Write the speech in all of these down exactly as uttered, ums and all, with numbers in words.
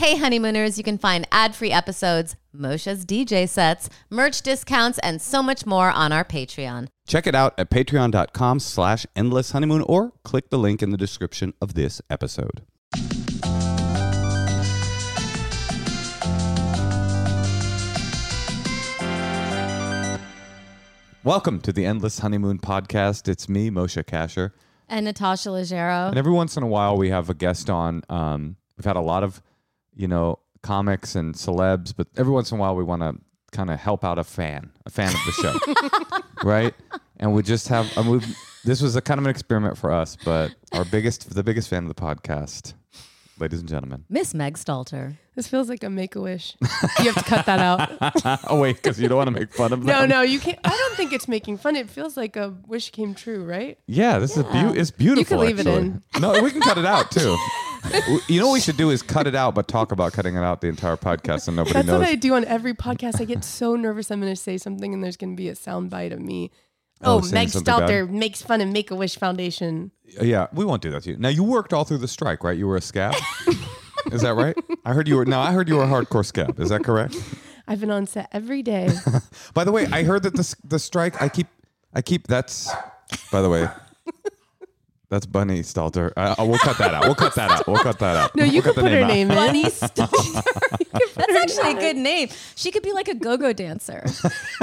Hey Honeymooners, you can find ad-free episodes, Moshe's D J sets, merch discounts, and so much more on our Patreon. Check it out at patreon.com slash endless honeymoon or click the link in the description of this episode. Welcome to the Endless Honeymoon podcast. It's me, Moshe Kasher. And Natasha Leggero. And every once in a while we have a guest on. Um, we've had a lot of you know, comics and celebs, but every once in a while we want to kind of help out a fan, a fan of the show, right? And we just have, I mean, this was a kind of an experiment for us, but our biggest, the biggest fan of the podcast, ladies and gentlemen, Miss Meg Stalter. This feels like a Make-A-Wish. You have to cut that out. Oh, wait, because you don't want to make fun of them? No, no, you can't. I don't think it's making fun. It feels like a wish came true, right? Yeah, this yeah. is a be- it's beautiful, You can leave actually. it in. No, we can cut it out, too. You know what we should do is cut it out, but talk about cutting it out the entire podcast and nobody That's knows. That's what I do on every podcast. I get so nervous I'm going to say something and there's going to be a soundbite of me. Oh, oh Meg Stalter bad. makes fun of Make-A-Wish Foundation. Yeah, we won't do that to you. Now, you worked all through the strike, right? You were a scab? Is that right? I heard you were, now I heard you were a hardcore scab. Is that correct? I've been on set every day. By the way, I heard that the, the strike, I keep, I keep, that's, by the way. That's Bunny Stalter. Uh, we'll cut that out. We'll cut that out. We'll cut that out. No, you we'll can put her name in. Bunny Stalter. That's actually a good name. She could be like a go-go dancer.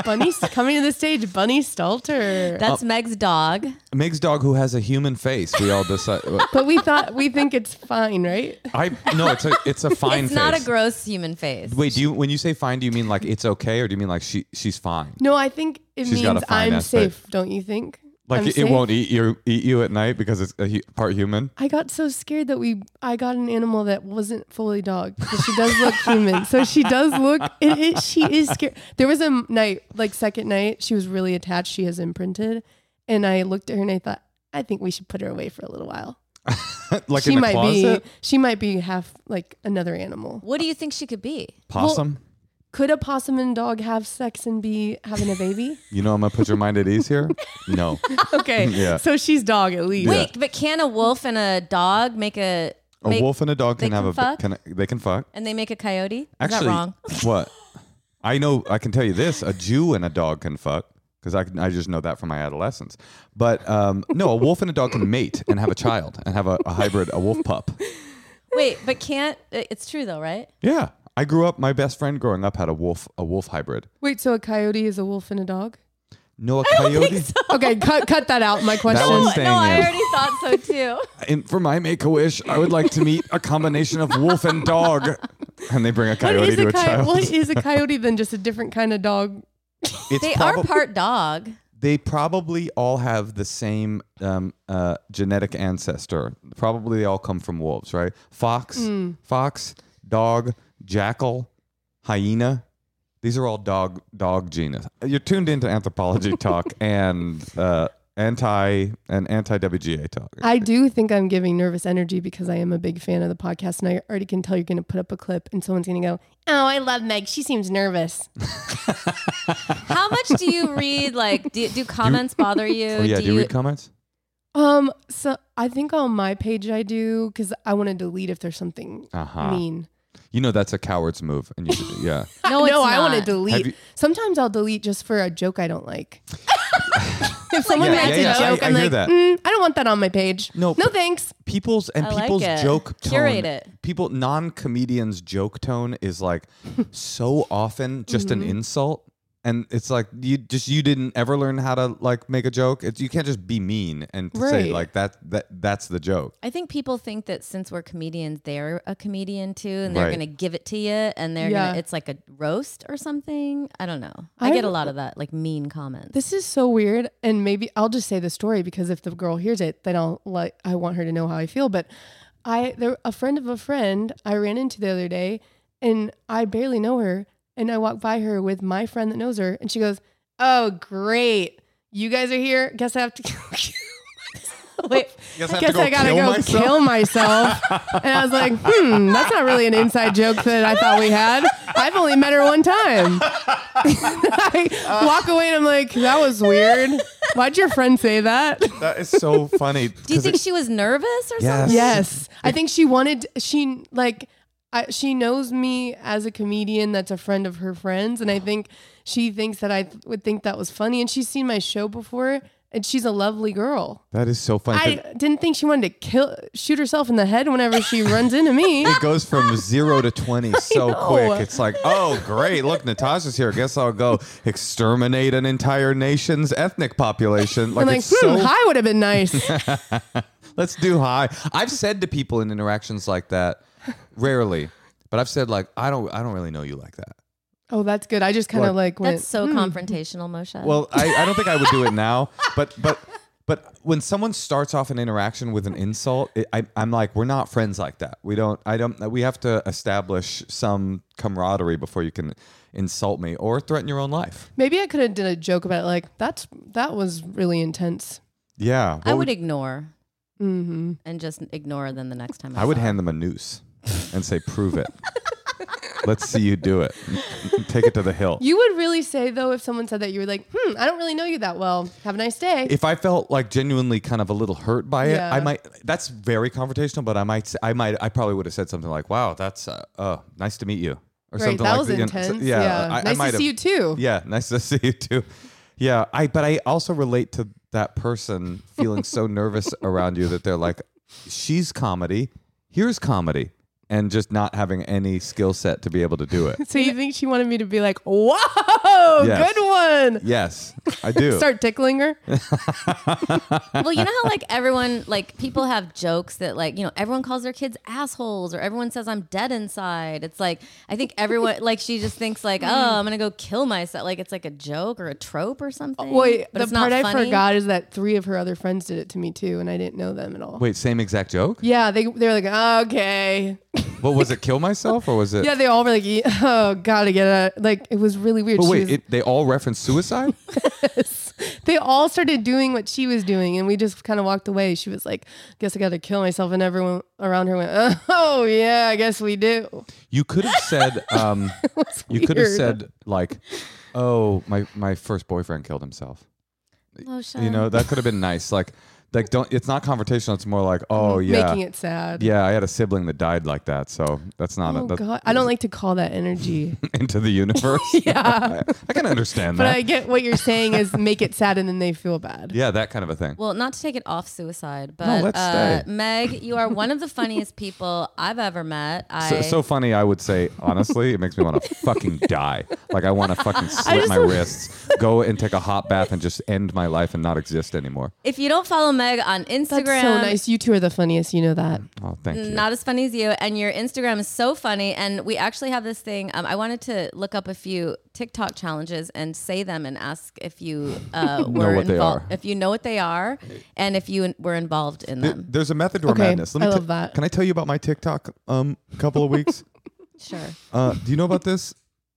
Bunny coming to the stage, Bunny Stalter. That's uh, Meg's dog. Meg's dog who has a human face. We all decide. But we thought we think it's fine, right? I no, it's a it's a fine it's face. It's not a gross human face. Wait, do you when you say fine, do you mean like it's okay or do you mean like she she's fine? No, I think it she's means I'm aspect. safe, don't you think? Like I'm it safe. won't eat you eat you at night because it's a hu- part human. I got so scared that we I got an animal that wasn't fully dog. But she does look human, so she does look. It, it, she is scared. There was a night, like second night, she was really attached. She has imprinted, and I looked at her and I thought, I think we should put her away for a little while. Like she in the might closet? be she might be half like another animal. What do you think she could be? Possum. Well, could a possum and dog have sex and be having a baby? You know, I'm going to put your mind at ease here. No. Okay. Yeah. So she's dog at least. Wait, yeah. But can a wolf and a dog make a... A make, wolf and a dog can have can a... Fuck? Can, they can fuck. And they make a coyote? Actually, is that wrong? What? I know, I can tell you this. A Jew and a dog can fuck because I, I just know that from my adolescence. But um, no, a wolf and a dog can mate and have a child and have a, a hybrid, a wolf pup. Wait, but can't... It's true though, right? Yeah. I grew up, my best friend growing up had a wolf, a wolf hybrid. Wait, so a coyote is a wolf and a dog? No, a I coyote. Don't think so. Okay, cut cut that out, my question. No, no I already thought so too. And for my Make-A-Wish, I would like to meet a combination of wolf and dog. And they bring a coyote to a, a coy- child. What is a coyote then? Just a different kind of dog? It's they prob- are part dog. They probably all have the same um, uh, genetic ancestor. Probably they all come from wolves, right? Fox, mm. fox, dog. Jackal, hyena, these are all dog dog genus. You're tuned into anthropology talk and uh, anti and anti W G A talk. I do think I'm giving nervous energy because I am a big fan of the podcast, and I already can tell you're going to put up a clip, and someone's going to go, "Oh, I love Meg. She seems nervous." How much do you read? Like, do, do comments do you, bother you? Oh yeah, do, do you, you read comments? Um, so I think on my page I do because I want to delete if there's something uh-huh. mean. You know that's a coward's move, and you should, yeah. no, it's no, not. I want to delete. You, Sometimes I'll delete just for a joke I don't like. If someone yeah, makes yeah, a yeah, joke, I, I'm I like, mm, I don't want that on my page. No, no, thanks. People's and I people's like joke tone. Curate it. People, non-comedians' joke tone is like so often just mm-hmm. an insult. And it's like you just you didn't ever learn how to like make a joke. It's, you can't just be mean and right. say like that that that's the joke. I think people think that since we're comedians, they're a comedian too, and they're right. gonna give it to you, and they're yeah. gonna it's like a roast or something. I don't know. I, I get a lot of that like mean comments. This is so weird, and maybe I'll just say the story because if the girl hears it, then I'll like I want her to know how I feel. But I there a friend of a friend I ran into the other day, and I barely know her. And I walk by her with my friend that knows her. And she goes, "Oh, great. You guys are here. Guess I have to kill myself. Wait, guess I, have guess to go I gotta kill go myself? kill myself. And I was like, hmm, that's not really an inside joke that I thought we had. I've only met her one time. I uh, walk away and I'm like, that was weird. Why'd your friend say that? That is so funny. Do you think it, she was nervous or yes. something? Yes. I think she wanted, she like... I, she knows me as a comedian that's a friend of her friends, and I think she thinks that I th- would think that was funny, and she's seen my show before, and she's a lovely girl. That is so funny. I didn't think she wanted to kill shoot herself in the head whenever she runs into me. It goes from zero to twenty so quick. It's like, oh, great. Look, Natasha's here. Guess I'll go exterminate an entire nation's ethnic population. Like, I'm like, it's hmm, so... high would have been nice. Let's do high. I've said to people in interactions like that, rarely, but I've said like, I don't I don't really know you like that. Oh, that's good. I just kind of like, like went, that's so hmm. confrontational, Moshe. Well, I, I don't think I would do it now, but but but when someone starts off an interaction with an insult, it, I, I'm like, we're not friends like that. We don't. I don't. We have to establish some camaraderie before you can insult me or threaten your own life. Maybe I could have did a joke about it, like that's that was really intense. Yeah, I would, would ignore mm-hmm. and just ignore them the next time. I, I would hand it. them a noose and say, "Prove it." Let's see you do it. Take it to the hill. You would really say, though, if someone said that, you were like, hmm, I don't really know you that well. Have a nice day. If I felt like genuinely kind of a little hurt by yeah. it, I might, that's very confrontational, but I might, I might, I probably would have said something like, wow, that's, uh, oh, nice to meet you. Or right, something that like was that. Intense. You know, so, yeah. yeah. I, nice I might to see have, you too. Yeah. Nice to see you too. Yeah. I, but I also relate to that person feeling so nervous around you that they're like, she's comedy. Here's comedy. And just not having any skill set to be able to do it. So you think she wanted me to be like, whoa, yes. good one. Yes, I do. Start tickling her. Well, you know how like everyone, like people have jokes that like, you know, everyone calls their kids assholes or everyone says I'm dead inside. It's like, I think everyone, like she just thinks like, oh, I'm going to go kill myself. Like it's like a joke or a trope or something. Wait, but the it's part not I funny. forgot is that three of her other friends did it to me too. And I didn't know them at all. Wait, same exact joke? Yeah, they they were like, okay. But was it kill myself or was it? Yeah, they all were like, oh, gotta get out. Like, it was really weird. But wait, was... it, they all referenced suicide? Yes. They all started doing what she was doing and we just kind of walked away. She was like, guess I gotta kill myself. And everyone around her went, oh, yeah, I guess we do. You could have said, um, you could have said like, oh, my, my first boyfriend killed himself. Oh, shut you know, that could have been nice. Like, Like don't. It's not confrontational. It's more like, oh yeah, making it sad. Yeah, I had a sibling that died like that, so that's not. Oh a, that, God, I don't like to call that energy into the universe. Yeah, I, I can understand but that. But I get what you're saying is make it sad and then they feel bad. Yeah, that kind of a thing. Well, not to take it off suicide, but no, let's uh, stay. Meg, you are one of the funniest people I've ever met. I so, so funny, I would say honestly, it makes me want to fucking die. Like I want to fucking slit my wrists, go and take a hot bath, and just end my life and not exist anymore. If you don't follow Meg on Instagram. That's so nice. You two are the funniest. You know that. Oh, thank you. Not as funny as you. And your Instagram is so funny. And we actually have this thing. Um, I wanted to look up a few TikTok challenges and say them and ask if you uh, were involved, if you know what they are, and if you in- were involved in them. There, there's a method to our okay, madness. Let me I love t- that. Can I tell you about my TikTok? Um, couple of weeks. Sure. Uh, do you know about this,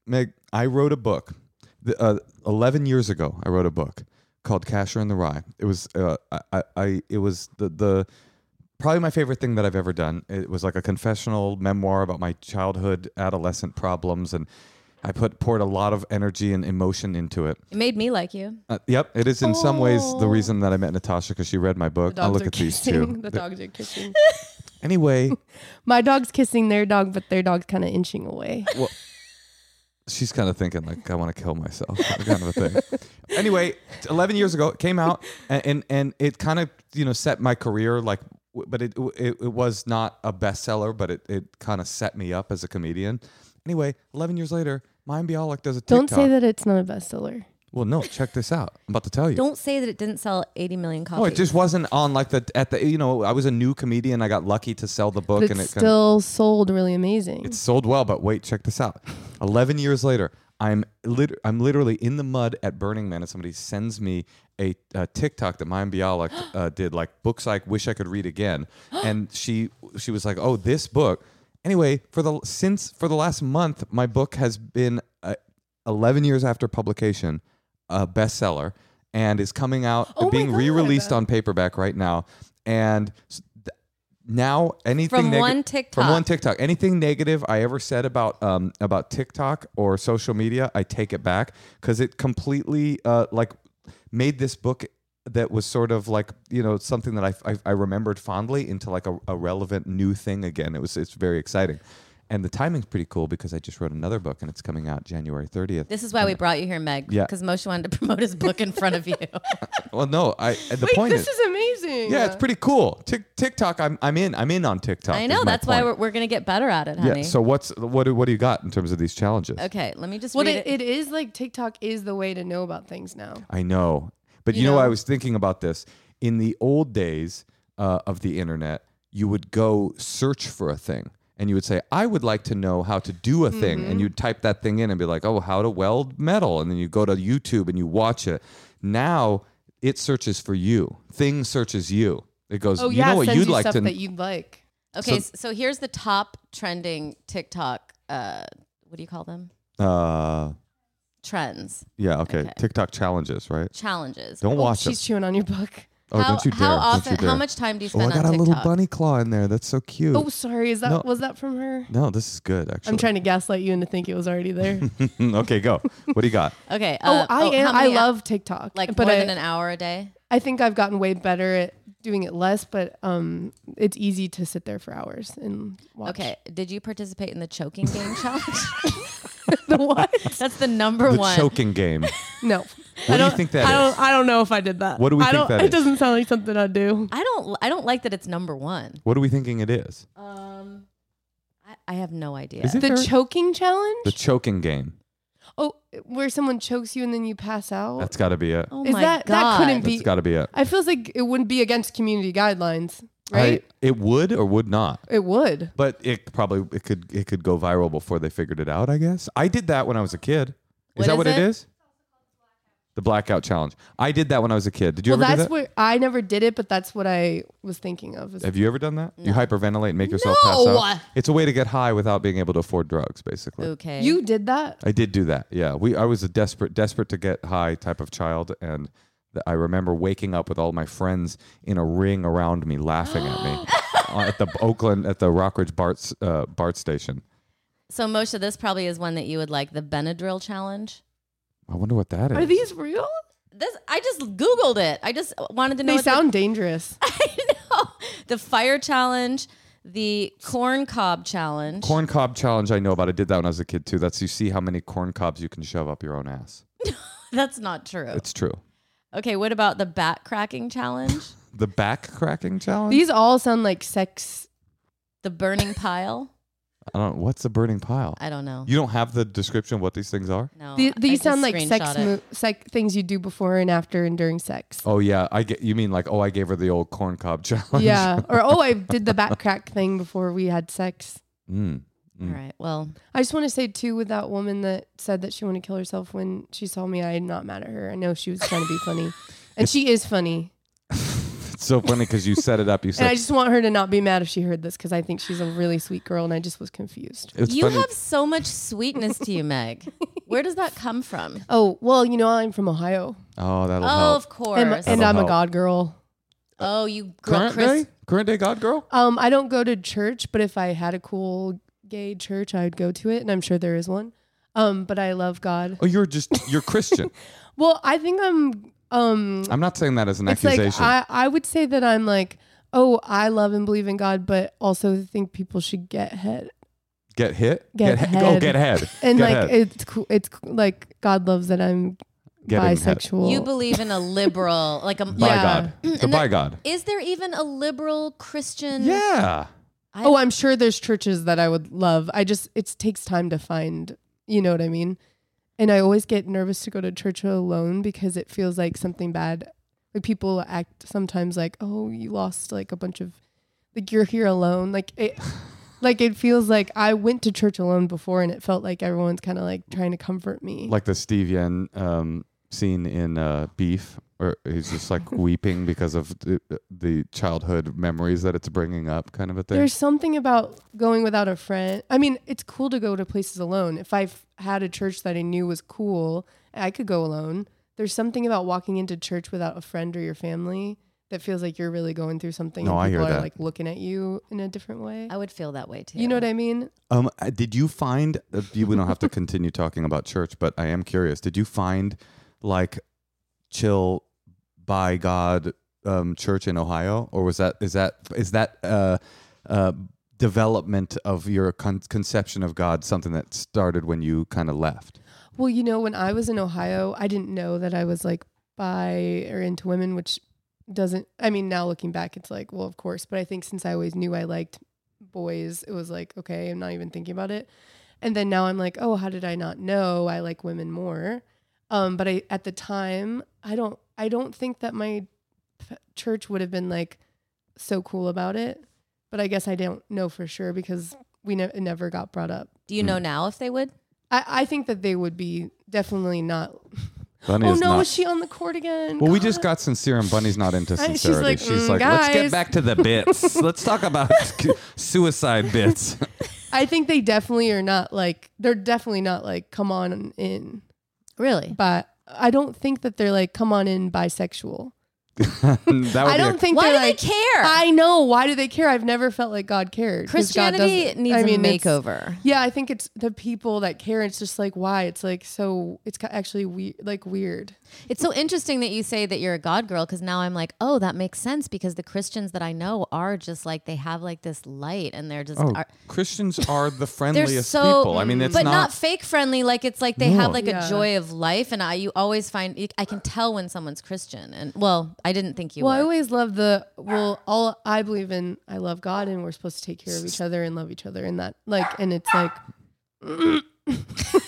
Meg? I wrote a book. The, uh, Eleven years ago, I wrote a book called Casher in the Rye. It was uh, I, I it was the the probably my favorite thing that I've ever done. It was like a confessional memoir about my childhood, adolescent problems, and I put poured a lot of energy and emotion into it. It made me like you. Uh, yep, it is in Aww. some ways the reason that I met Natasha because she read my book. The dogs I'll look are at kissing. these two. The dogs are kissing. Anyway, my dog's kissing their dog, but their dog's kind of inching away. Well, she's kind of thinking like, I want to kill myself, kind of a thing. Anyway, eleven years ago, it came out, and, and and it kind of, you know, set my career, like, but it it, it was not a bestseller, but it, it kind of set me up as a comedian. Anyway, eleven years later, Mayim Bialik does a TikTok. Don't say that it's not a bestseller. Well, no, check this out. I'm about to tell you. Don't say that it didn't sell eighty million copies. Oh, it just wasn't on like the, at the, you know, I was a new comedian. I got lucky to sell the book. But and it still kinda, sold really amazing. It sold well, but wait, check this out. eleven years later, I'm, lit- I'm literally in the mud at Burning Man and somebody sends me a, a TikTok that Mayim Bialik uh, did, like books I wish I could read again. And she she was like, oh, this book. Anyway, for the since for the last month, my book has been uh, eleven years after publication. A bestseller and is coming out oh being God, re-released on paperback right now. And now anything from neg- one TikTok from one TikTok, anything negative I ever said about um about TikTok or social media, I take it back because it completely uh like made this book that was sort of like, you know, something that I I, I remembered fondly into like a, a relevant new thing again. It was it's very exciting. And the timing's pretty cool because I just wrote another book and it's coming out January thirtieth. This is why and we brought you here, Meg. Yeah. Because Moshe wanted to promote his book in front of you. Well, no, I the Wait, point this is... this is amazing. Yeah, it's pretty cool. Tik TikTok, I'm I'm in. I'm in on TikTok. I know. That's why we're, we're going to get better at it, honey. Yeah, so what's what do, what do you got in terms of these challenges? Okay, let me just well, read it. It is like TikTok is the way to know about things now. I know. But you, you know, know, I was thinking about this. In the old days uh, of the internet, you would go search for a thing. And you would say, I would like to know how to do a thing. Mm-hmm. And you'd type that thing in and be like, oh, how to weld metal. And then you go to YouTube and you watch it. Now it searches for you. Thing searches you. It goes, oh, you yeah, know what you'd you like stuff to that you'd like. Okay, so, so here's the top trending TikTok. Uh, what do you call them? Uh, Trends. Yeah, okay. okay. TikTok challenges, right? Challenges. Don't oh, watch it. She's chewing on your book. Oh, how, don't you dare. How often, dare. How much time do you spend on TikTok? Oh, I got a TikTok? little bunny claw in there. That's so cute. Oh, sorry. Is that no. Was that from her? No, this is good, actually. I'm trying to gaslight you into thinking it was already there. Okay, go. What do you got? Okay. Uh, oh, I oh, am. I love TikTok. Like but more I, than an hour a day? I think I've gotten way better at doing it less, but um, it's easy to sit there for hours and watch. Okay. Did you participate in the choking game challenge? The what? That's the number the one. The choking game. No. What I do you think that I is? Don't, I don't know if I did that. What do we I think that is? It doesn't sound like something I do. I don't I don't like that it's number one. What are we thinking it is? Um, I, I have no idea. Is it the very, choking challenge? The choking game. Oh, where someone chokes you and then you pass out? That's got to be it. Oh, is my that, God. That couldn't be. That's got to be it. I feel like it wouldn't be against community guidelines. Right? I, it would or would not. It would. But it probably it could it could go viral before they figured it out, I guess. I did that when I was a kid. Is what that is what it, it is? The blackout challenge. I did that when I was a kid. Did you well, ever that's do that? What, I never did it, but that's what I was thinking of. Have you ever done that? No. You hyperventilate and make yourself no! pass out. It's a way to get high without being able to afford drugs, basically. Okay. You did that? I did do that. Yeah. We I was a desperate desperate to get high type of child, and I remember waking up with all my friends in a ring around me, laughing at me at the Oakland, at the Rockridge BART uh, BART station. So Moshe, this probably is one that you would like, the Benadryl challenge. I wonder what that is. Are these real? This I just Googled it. I just wanted to know. They sound the, dangerous. I know. The fire challenge, the corn cob challenge. Corn cob challenge, I know about. I did that when I was a kid too. That's you see how many corn cobs you can shove up your own ass. That's not true. It's true. Okay, what about the back cracking challenge? The back cracking challenge? These all sound like sex. The burning pile? I don't know. What's a burning pile? I don't know. You don't have the description of what these things are? No. The, these sound like sex mo- sex things you do before and after and during sex. Oh, yeah. I get. You mean like, oh, I gave her the old corn cob challenge. Yeah. Or, oh, I did the back crack thing before we had sex. Mm. Mm. All right. Well, I just want to say too, with that woman that said that she wanted to kill herself when she saw me, I am not mad at her. I know she was trying to be funny, and she is funny. It's so funny because you set it up. You said, and I just want her to not be mad if she heard this because I think she's a really sweet girl, and I just was confused. It's you funny. Have so much sweetness to you, Meg. Where does that come from? Oh well, you know I'm from Ohio. Oh, that'll oh, help. Of course, and, and I'm help. a God girl. Oh, you girl, current Chris- day, current day God girl. Um, I don't go to church, but if I had a cool gay church, I would go to it, and I'm sure there is one. Um, but I love God. Oh, you're just you're Christian. Well, I think I'm. Um, I'm not saying that as an it's accusation. Like I, I would say that I'm like, oh, I love and believe in God, but also think people should get hit. Get hit. Get, get he- head. Oh, get head. And get like head. it's cool. It's cool. Like God loves that I'm Getting bisexual. Head. You believe in a liberal, like a yeah. by God. The by God. Is there even a liberal Christian? Yeah. I oh, I'm sure there's churches that I would love. I just, it takes time to find, you know what I mean? And I always get nervous to go to church alone because it feels like something bad. Like people act sometimes like, oh, you lost like a bunch of, like you're here alone. Like it, like it feels like I went to church alone before and it felt like everyone's kind of like trying to comfort me. Like the Steve Yen um, scene in uh, Beef. Or he's just like weeping because of the, the childhood memories that it's bringing up kind of a thing. There's something about going without a friend. I mean, it's cool to go to places alone. If I had a church that I knew was cool, I could go alone. There's something about walking into church without a friend or your family that feels like you're really going through something. No, and I hear that. People are like looking at you in a different way. I would feel that way too. You know what I mean? Um, did you find, uh, you, we don't have to continue talking about church, but I am curious. Did you find like chill... by God um, church in Ohio, or was that is that is that uh, uh, development of your con- conception of God something that started when you kind of left? Well, you know, when I was in Ohio, I didn't know that I was like bi or into women, which doesn't, I mean, now looking back, it's like, well, of course. But I think since I always knew I liked boys, it was like, okay, I'm not even thinking about it. And then now I'm like, oh, how did I not know I like women more? Um, but I, at the time, I don't, I don't think that my p- church would have been like so cool about it, but I guess I don't know for sure because we ne- it never got brought up. Do you mm. know now if they would? I, I think that they would be definitely not. Bunny oh is no, not. Is she on the court again? Well, God. We just got sincere and Bunny's not into sincerity. I, she's like, she's mm, like guys. Let's get back to the bits. Let's talk about suicide bits. I think they definitely are not like, they're definitely not like, come on in. Really? But I don't think that they're like, come on in, bisexual. that would I don't a- think why do like, they care? I know. Why do they care? I've never felt like God cared. Christianity God needs I mean, a makeover. Yeah, I think it's the people that care. It's just like, why? It's like so, it's actually we- like weird. It's so interesting that you say that you're a God girl because now I'm like, oh, that makes sense because the Christians that I know are just like, they have like this light and they're just... Oh, are- Christians are the friendliest so, people. I mean, it's but not... But not fake friendly. Like it's like they no. have like yeah. a joy of life and I you always find... I can tell when someone's Christian and well, I didn't think you well, were. Well, I always love the... Well, all I believe in, I love God and we're supposed to take care of each other and love each other and that like... And it's like...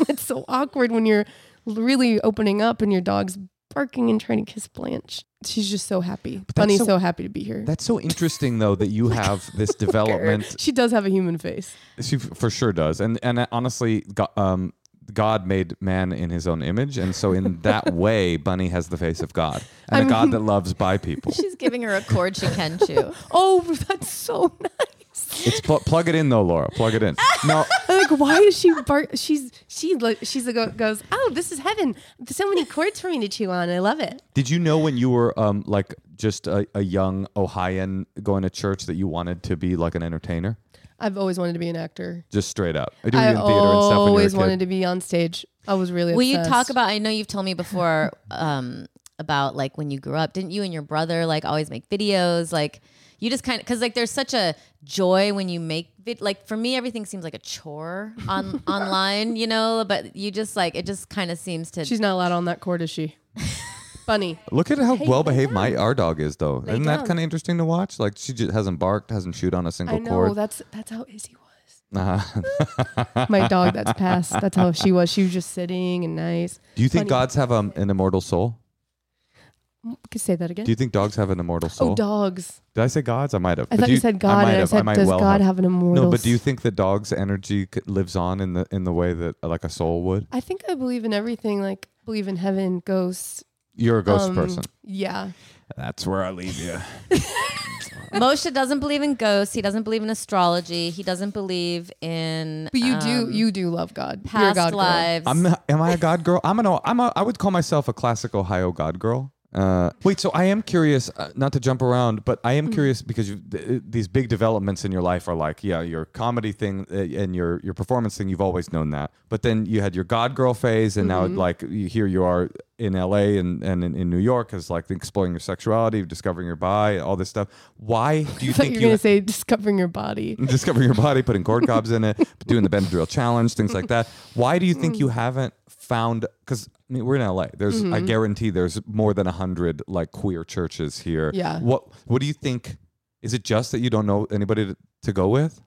It's so awkward when you're... really opening up and your dog's barking and trying to kiss Blanche. She's just so happy. Bunny's so, so happy to be here. That's so interesting though that you have this development. She does have a human face. She f- for sure does. And and honestly, God, um, God made man in his own image. And so in that way, Bunny has the face of God. And I a mean, God that loves bi people. She's giving her a cord she can chew. Oh, that's so nice. It's pl- plug it in though, Laura. Plug it in. No, like why is she bark? She's she she's a go- goes. Oh, this is heaven. There's so many cords for me to chew on. I love it. Did you know when you were um like just a, a young Ohioan going to church that you wanted to be like an entertainer? I've always wanted to be an actor. Just straight up. I do I in theater and stuff. I always wanted to be on stage. I was really. Will obsessed. You talk about? I know you've told me before um about like when you grew up. Didn't you and your brother like always make videos like? You just kind of, because like there's such a joy when you make, vid- like for me, everything seems like a chore on online, you know, but you just like, it just kind of seems to. She's not allowed on that court, is she? Bunny. Look at how hey, well behaved my our dog is though. Isn't that kind of interesting to watch? Like she just hasn't barked, hasn't chewed on a single cord. I know, cord. that's that's how Izzy was. Uh-huh. My dog that's passed, that's how she was. She was just sitting and nice. Do you think Bunny. Gods have um, an immortal soul? Could say that again. Do you think dogs have an immortal soul? Oh, dogs. Did I say gods? I might have. I but thought you, you said God. I might and have. I said, I might does well God have. have an immortal? No, but do you think that dog's energy lives on in the in the way that like a soul would? I think I believe in everything. Like believe in heaven, ghosts. You're a ghost um, person. Yeah. That's where I leave you. Moshe doesn't believe in ghosts. He doesn't believe in astrology. He doesn't believe in. But you um, do, you do love God. Past You're a God lives. Girl. I'm not, am I a God girl? I'm an. I'm a. I would call myself a classic Ohio God girl. Uh, wait, so I am curious, uh, not to jump around, but I am mm. curious because you, th- these big developments in your life are like, yeah, your comedy thing uh, and your, your performance thing, you've always known that. But then you had your God girl phase and mm-hmm. now like you, here you are in L A and, and in, in New York as like exploring your sexuality, discovering your bi, all this stuff. Why do you think you're you going to say discovering your body, discovering your body, putting cord cobs in it, doing the Benadryl challenge, things like that. Why do you think you haven't found, because I mean, we're in L A. There's, mm-hmm. I guarantee, there's more than a hundred like queer churches here. Yeah. What What do you think? Is it just that you don't know anybody to, to go with?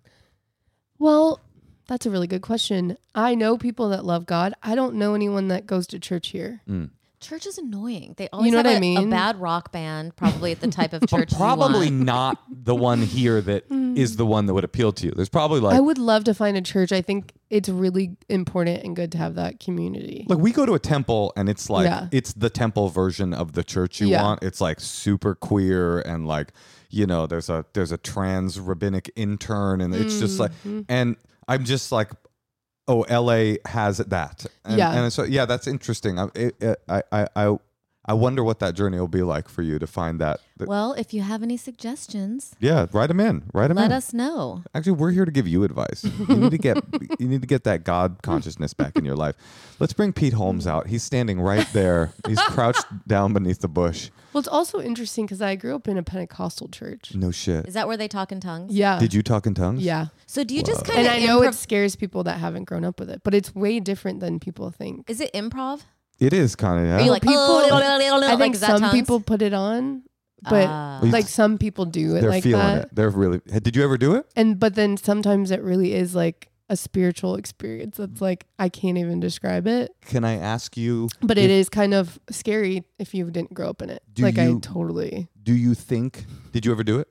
Well, that's a really good question. I know people that love God. I don't know anyone that goes to church here. Mm. Church is annoying. They always you know have what a, I mean? a bad rock band, probably at the type of church you want. Probably not the one here that mm. is the one that would appeal to you. There's probably like... I would love to find a church. I think it's really important and good to have that community. Like we go to a temple and it's like, yeah. it's the temple version of the church you yeah. want. It's like super queer and like, you know, there's a there's a trans rabbinic intern and it's mm-hmm. just like... And I'm just like... Oh, L A has that. And, yeah. And so, yeah, that's interesting. I, it, I, I, I, I wonder what that journey will be like for you to find that. that well, if you have any suggestions. Yeah, write them in. Write them let in. Let us know. Actually, we're here to give you advice. You need to get you need to get that God consciousness back in your life. Let's bring Pete Holmes out. He's standing right there. He's crouched down beneath the bush. Well, it's also interesting because I grew up in a Pentecostal church. No shit. Is that where they talk in tongues? Yeah. Did you talk in tongues? Yeah. So do you Whoa. just kind of... And I improv- know it scares people that haven't grown up with it, but it's way different than people think. Is it improv? It is kind of, yeah. Are you like, people, oh, I think like, some tongues? people put it on, but uh, like some people do it they're like feeling that. It. They're really, did you ever do it? And, but then sometimes it really is like a spiritual experience. That's like, I can't even describe it. Can I ask you? But if, it is kind of scary if you didn't grow up in it. Like you, I totally. Do you think, did you ever do it?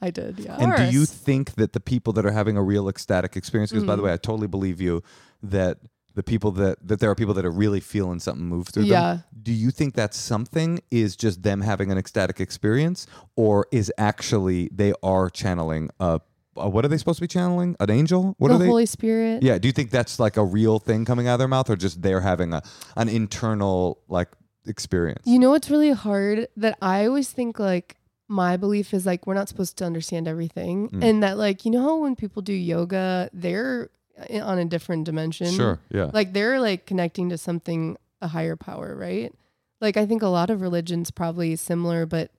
I did, yeah. And do you think that the people that are having a real ecstatic experience, because mm. by the way, I totally believe you that The people that, that there are people that are really feeling something move through yeah. them. Do you think that something is just them having an ecstatic experience, or is actually they are channeling a, a what are they supposed to be channeling? An angel? What the are they? The Holy Spirit. Yeah. Do you think that's like a real thing coming out of their mouth, or just they're having a an internal like experience? You know, it's really hard that I always think like my belief is like we're not supposed to understand everything, mm. and that like you know how when people do yoga they're on a different dimension. Sure, yeah. Like they're like connecting to something, a higher power, right? Like I think a lot of religions probably similar, but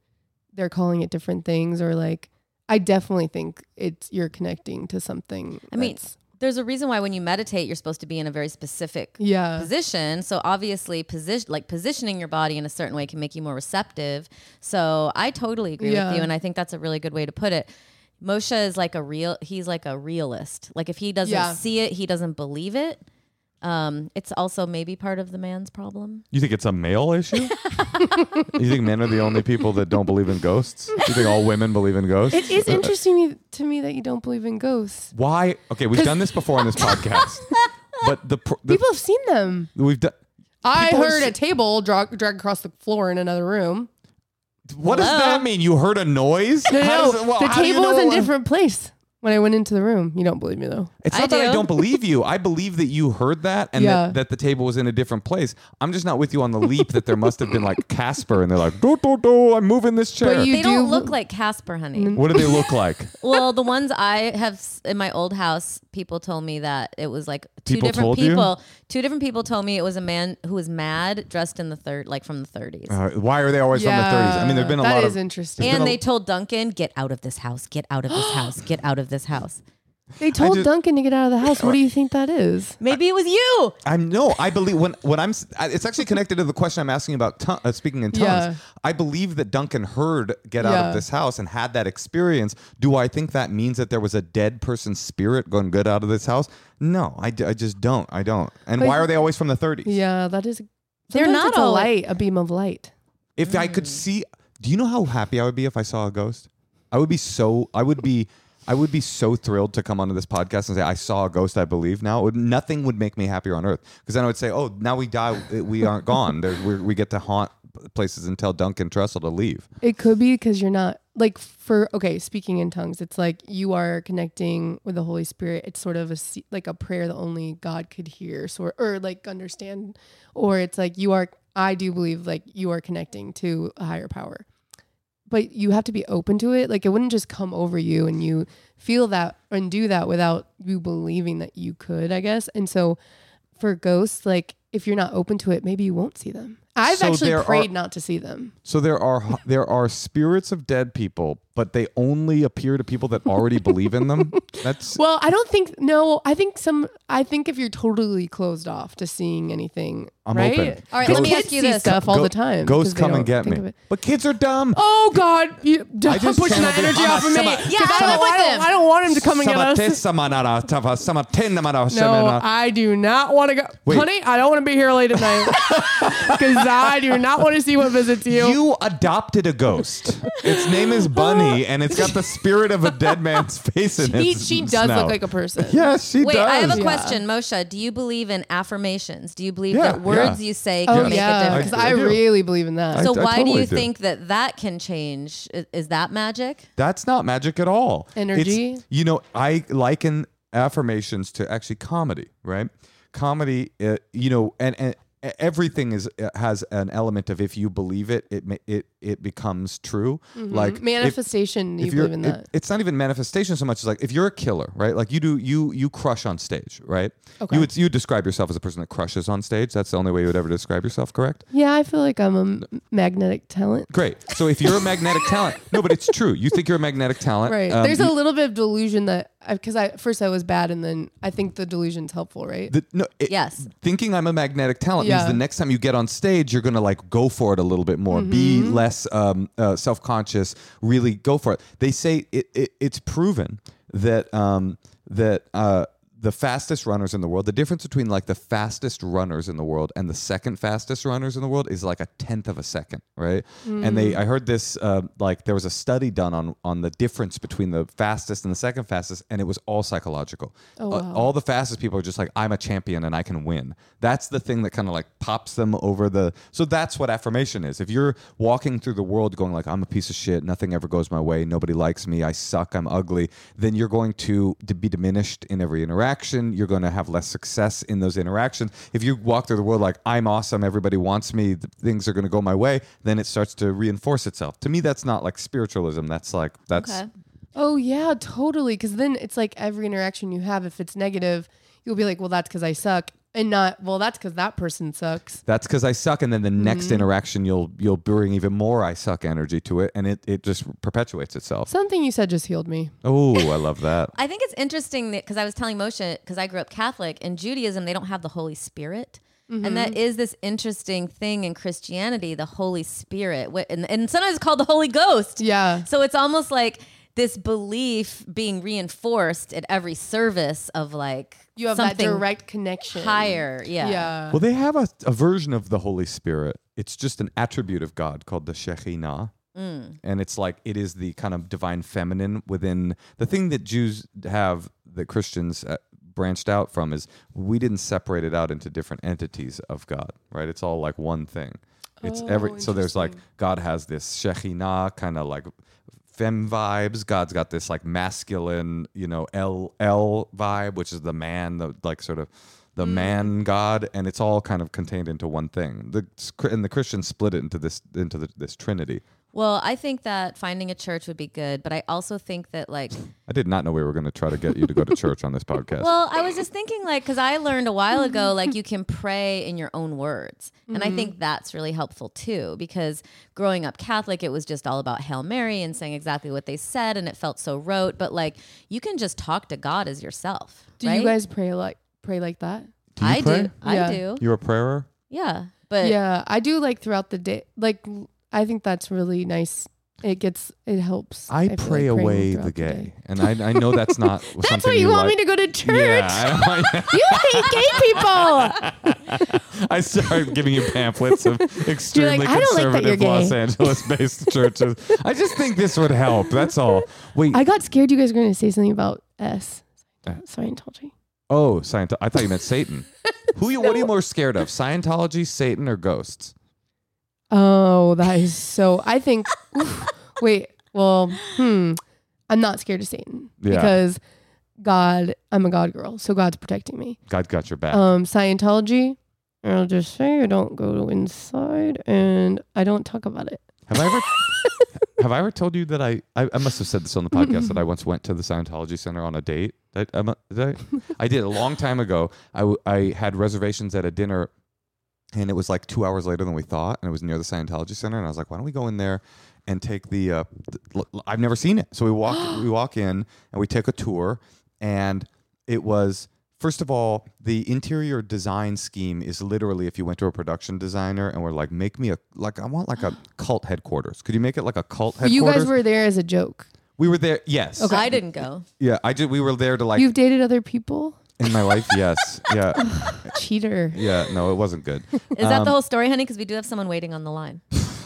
they're calling it different things, or like I definitely think it's you're connecting to something. I mean, there's a reason why when you meditate you're supposed to be in a very specific yeah. position. So obviously position like positioning your body in a certain way can make you more receptive. So I totally agree yeah. with you, and I think that's a really good way to put it. Moshe is like a real, he's like a realist. Like if he doesn't yeah. see it, he doesn't believe it. Um, it's also maybe part of the man's problem. You think it's a male issue? You think men are the only people that don't believe in ghosts? You think all women believe in ghosts? It is interesting to me that you don't believe in ghosts. Why? Okay, we've done this before on this podcast. But the, the people have seen them. We've done. I heard a table drag, drag across the floor in another room. What Hello? does that mean? You heard a noise? No, no. Does, well, the table was in a different place when I went into the room. You don't believe me, though. It's not I that do. I don't believe you. I believe that you heard that and yeah. that, that the table was in a different place. I'm just not with you on the leap that there must have been like Casper, and they're like, do, do, do, I'm moving this chair. But you they do don't look like Casper, honey. What do they look like? Well, the ones I have in my old house, people told me that it was like two people different people. You? Two different people told me it was a man who was mad, dressed in the third, like from the thirties. Uh, why are they always yeah. from the thirties? I mean, there've been a that lot of. That is interesting. And they l- told Duncan, "Get out of this house! Get out of this house! Get out of this house!" They told just, Duncan to get out of the house. What do you think that is? Maybe it was you. I know. I believe when when I'm. I, it's actually connected to the question I'm asking about ton, uh, speaking in tongues. Yeah. I believe that Duncan heard "Get yeah. out of this house" and had that experience. Do I think that means that there was a dead person's spirit going "Get out of this house"? No, I, I just don't. I don't. And but why are they always from the thirties? Yeah, that is. They're not it's a light, a beam of light. If mm. I could see, do you know how happy I would be if I saw a ghost? I would be so. I would be. I would be so thrilled to come onto this podcast and say, I saw a ghost, I believe now. It would, nothing would make me happier on earth. Because then I would say, oh, now we die. We aren't gone. We're, we get to haunt places and tell Duncan Trussell to leave. It could be because you're not like for, okay, speaking in tongues, it's like you are connecting with the Holy Spirit. It's sort of a, like a prayer that only God could hear so, or like understand. Or it's like you are, I do believe like you are connecting to a higher power. But you have to be open to it. Like it wouldn't just come over you and you feel that and do that without you believing that you could, I guess. And so for ghosts, like if you're not open to it, maybe you won't see them. I've so actually prayed are, not to see them. So there are there are spirits of dead people, but they only appear to people that already believe in them. That's well, I don't think no. I think some. I think if you're totally closed off to seeing anything, I'm right? open. All right, ghosts, let me ask you this: stuff go, all the time. Ghosts come and get me, but kids are dumb. Oh God, you don't push that energy off of me. Yeah, I live with them. I don't want him to come and get us. No, I do not want to go, Wait. honey. I don't want to be here late at night because. I do not want to see what visits you. You adopted a ghost. Its name is Bunny, and it's got the spirit of a dead man's face in she, it. She does snout. look like a person. Yes, yeah, she Wait, does. Wait, I have a yeah. question, Moshe. Do you believe in affirmations? Do you believe yeah, that words yeah. you say can oh, make yeah, a difference? I, I, I really believe in that. So I, I why totally do you do. think that that can change? Is, is that magic? That's not magic at all. Energy? It's, you know, I liken affirmations to actually comedy, right? Comedy, uh, you know, and... and everything is has an element of if you believe it, it it it becomes true. Mm-hmm. Like manifestation, if, you if believe in that. It, it's not even manifestation so much as like if you're a killer, right? Like you do, you you crush on stage, right? Okay. You would you describe yourself as a person that crushes on stage. That's the only way you would ever describe yourself, correct? Yeah, I feel like I'm a m- magnetic talent. Great. So if you're a magnetic talent, no, but it's true. You think you're a magnetic talent, right? Um, There's you, a little bit of delusion that because I, I first I was bad, and then I think the delusion's helpful, right? The, no, it, yes. Thinking I'm a magnetic talent. Yeah. The next time you get on stage, you're gonna like go for it a little bit more, mm-hmm. be less um, uh, self-conscious, really go for it. They say it, it, it's proven that um, that uh, the fastest runners in the world, the difference between like the fastest runners in the world and the second fastest runners in the world is like a tenth of a second, right? Mm. And they, I heard this uh, like there was a study done on on the difference between the fastest and the second fastest, and it was all psychological. Oh, wow. uh, all the fastest people are just like, I'm a champion and I can win. That's the thing that kind of like pops them over the. So that's what affirmation is. If you're walking through the world going like, I'm a piece of shit, nothing ever goes my way, nobody likes me, I suck, I'm ugly, then you're going to to be diminished in every interaction. You're going to have less success in those interactions. If you walk through the world like, I'm awesome, everybody wants me, things are going to go my way, then it starts to reinforce itself. To me, that's not like spiritualism. That's like, that's... Okay. Oh, yeah, totally. Because then it's like every interaction you have, if it's negative, you'll be like, well, that's because I suck. And not, well, that's because that person sucks. That's because I suck. And then the mm-hmm. next interaction, you'll you'll bring even more I suck energy to it. And it, it just perpetuates itself. Something you said just healed me. Oh, I love that. I think it's interesting because I was telling Moshe, because I grew up Catholic, in Judaism, they don't have the Holy Spirit. Mm-hmm. And that is this interesting thing in Christianity, the Holy Spirit. And, and sometimes it's called the Holy Ghost. Yeah. So it's almost like this belief being reinforced at every service of like you have that direct connection higher. Yeah. yeah. Well, they have a, a version of the Holy Spirit. It's just an attribute of God called the Shekinah. Mm. And it's like, it is the kind of divine feminine within the thing that Jews have that Christians uh, branched out from is we didn't separate it out into different entities of God, right? It's all like one thing. It's oh, every, so there's like, God has this Shekinah kind of like, fem vibes. God's got this like masculine, you know, L L vibe, which is the man, the like sort of the mm. man God, and it's all kind of contained into one thing. The and the Christians split it into this into the, this Trinity. Well, I think that finding a church would be good, but I also think that like I did not know we were going to try to get you to go to church on this podcast. Well, I was just thinking like because I learned a while ago like you can pray in your own words, mm-hmm. and I think that's really helpful too because growing up Catholic, it was just all about Hail Mary and saying exactly what they said, and it felt so rote. But like you can just talk to God as yourself. Do right? you guys pray like pray like that? Do you I pray? do. Yeah. I do. You're a prayer? Yeah, but yeah, I do like throughout the day, like. I think that's really nice. It gets, it helps. I, I pray like away the gay. The and I, I know that's not that's something why you, you want like. me to go to church. Yeah, I don't, I you hate gay people. I started giving you pamphlets of extremely like, conservative like Los Angeles-based churches. I just think this would help. That's all. Wait, I got scared you guys were going to say something about S. Scientology. Oh, Scientology. I thought you meant Satan. Who? You, no. What are you more scared of? Scientology, Satan, or ghosts? Oh, that is so... I think... oof, wait, well, hmm. I'm not scared of Satan yeah. because God... I'm a God girl, so God's protecting me. God got your back. Um, Scientology, I'll just say I don't go inside and I don't talk about it. Have I ever... have I ever told you that I, I... I must have said this on the podcast that I once went to the Scientology Center on a date. Did I, did I, I did a long time ago. I, I had reservations at a dinner... and it was like two hours later than we thought, and it was near the Scientology Center. And I was like, "Why don't we go in there and take the?" Uh, the I've never seen it, so we walk. we walk in and we take a tour, and it was first of all the interior design scheme is literally if you went to a production designer and were like, "Make me a like I want like a cult headquarters." Could you make it like a cult headquarters? You guys were there as a joke. We were there. Yes. Okay. I didn't go. Yeah, I did. We were there to like. You've dated other people. In my life, yes. Yeah. Cheater. Yeah, no, it wasn't good. Is um, that the whole story, honey? Because we do have someone waiting on the line.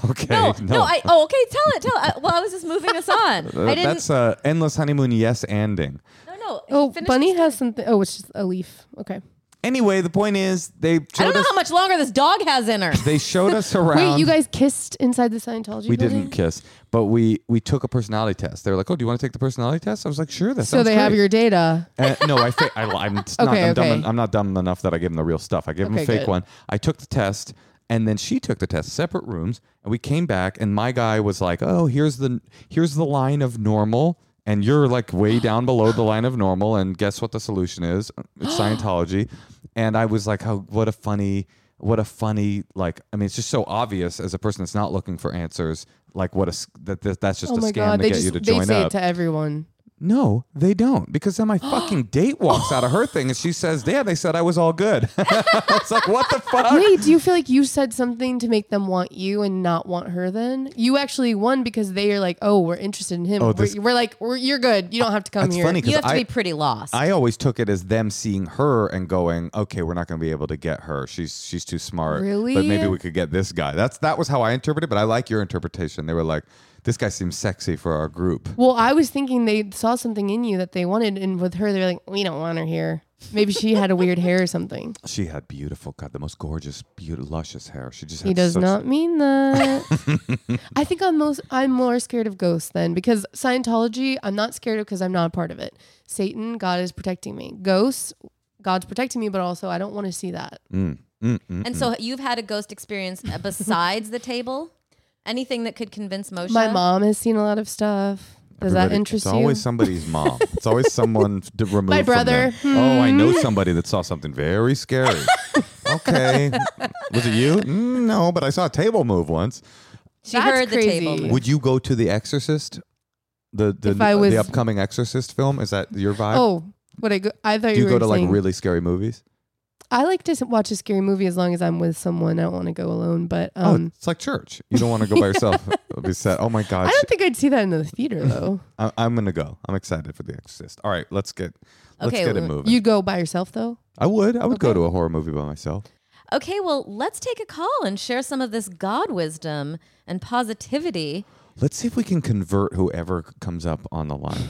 Okay. No, no. no I, oh, okay, tell it, tell it. I, well, I was just moving us on. Uh, I didn't... That's uh, Endless Honeymoon, yes, anding. No, no. Oh, Bunny has something. Oh, it's just a leaf. Okay. Anyway, the point is they. I don't know us, how much longer this dog has in her. They showed us around. Wait, you guys kissed inside the Scientology? We building? Didn't kiss, but we we took a personality test. They were like, "Oh, do you want to take the personality test?" I was like, "Sure." That so sounds they great. Have your data. Uh, no, I fa- I, I'm okay, not. I'm, okay. dumb, I'm not dumb enough that I gave them the real stuff. I gave okay, them a fake good. one. I took the test. And then she took the test, separate rooms, and we came back, and my guy was like, oh, here's the here's the line of normal, and you're like way down below the line of normal, and guess what the solution is? It's Scientology. And I was like, oh, what a funny, what a funny, like, I mean, it's just so obvious as a person that's not looking for answers, like, what a, that, that that's just oh a scam God, to get just, you to join up. They say it to everyone. No, they don't. Because then my fucking date walks out of her thing and she says, yeah, they said I was all good. I was like, what the fuck? Wait, do you feel like you said something to make them want you and not want her then? You actually won because they are like, oh, we're interested in him. Oh, this, we're, we're like, we're, you're good. You don't have to come here. Funny, you have to I, be pretty lost. I always took it as them seeing her and going, okay, we're not going to be able to get her. She's she's too smart. Really? But maybe we could get this guy. That's That was how I interpreted it, but I like your interpretation. They were like, this guy seems sexy for our group. Well, I was thinking they saw something in you that they wanted, and with her, they're like, we don't want her here. Maybe she had a weird hair or something. She had beautiful, God, the most gorgeous, beautiful, luscious hair. She just had he does such not mean that. I think I'm most I'm more scared of ghosts then, because Scientology I'm not scared of because I'm not a part of it. Satan, God is protecting me. Ghosts, God's protecting me, but also I don't want to see that. Mm, mm, mm, and so mm. You've had a ghost experience besides the table? Anything that could convince Moshe? My mom has seen a lot of stuff. Does Everybody, that interest you? It's always you? Somebody's mom. It's always someone d- removed My brother. From them. Hmm. Oh, I know somebody that saw something very scary. Okay. Was it you? Mm, no, but I saw a table move once. She That's heard crazy. The table move. Would you go to The Exorcist? The the, the, was, the upcoming Exorcist film? Is that your vibe? Oh, would I go? I thought Do you, you were go to saying, like really scary movies? I like to watch a scary movie as long as I'm with someone. I don't want to go alone. But um, oh, it's like church. You don't want to go by yourself. It'll be sad. Oh my God! I don't think I'd see that in the theater though. I, I'm gonna go. I'm excited for The Exorcist. All right, let's get let's okay, get it moving. You'd go by yourself though? I would. I would okay. go to a horror movie by myself. Okay, well, let's take a call and share some of this God wisdom and positivity. Let's see if we can convert whoever comes up on the line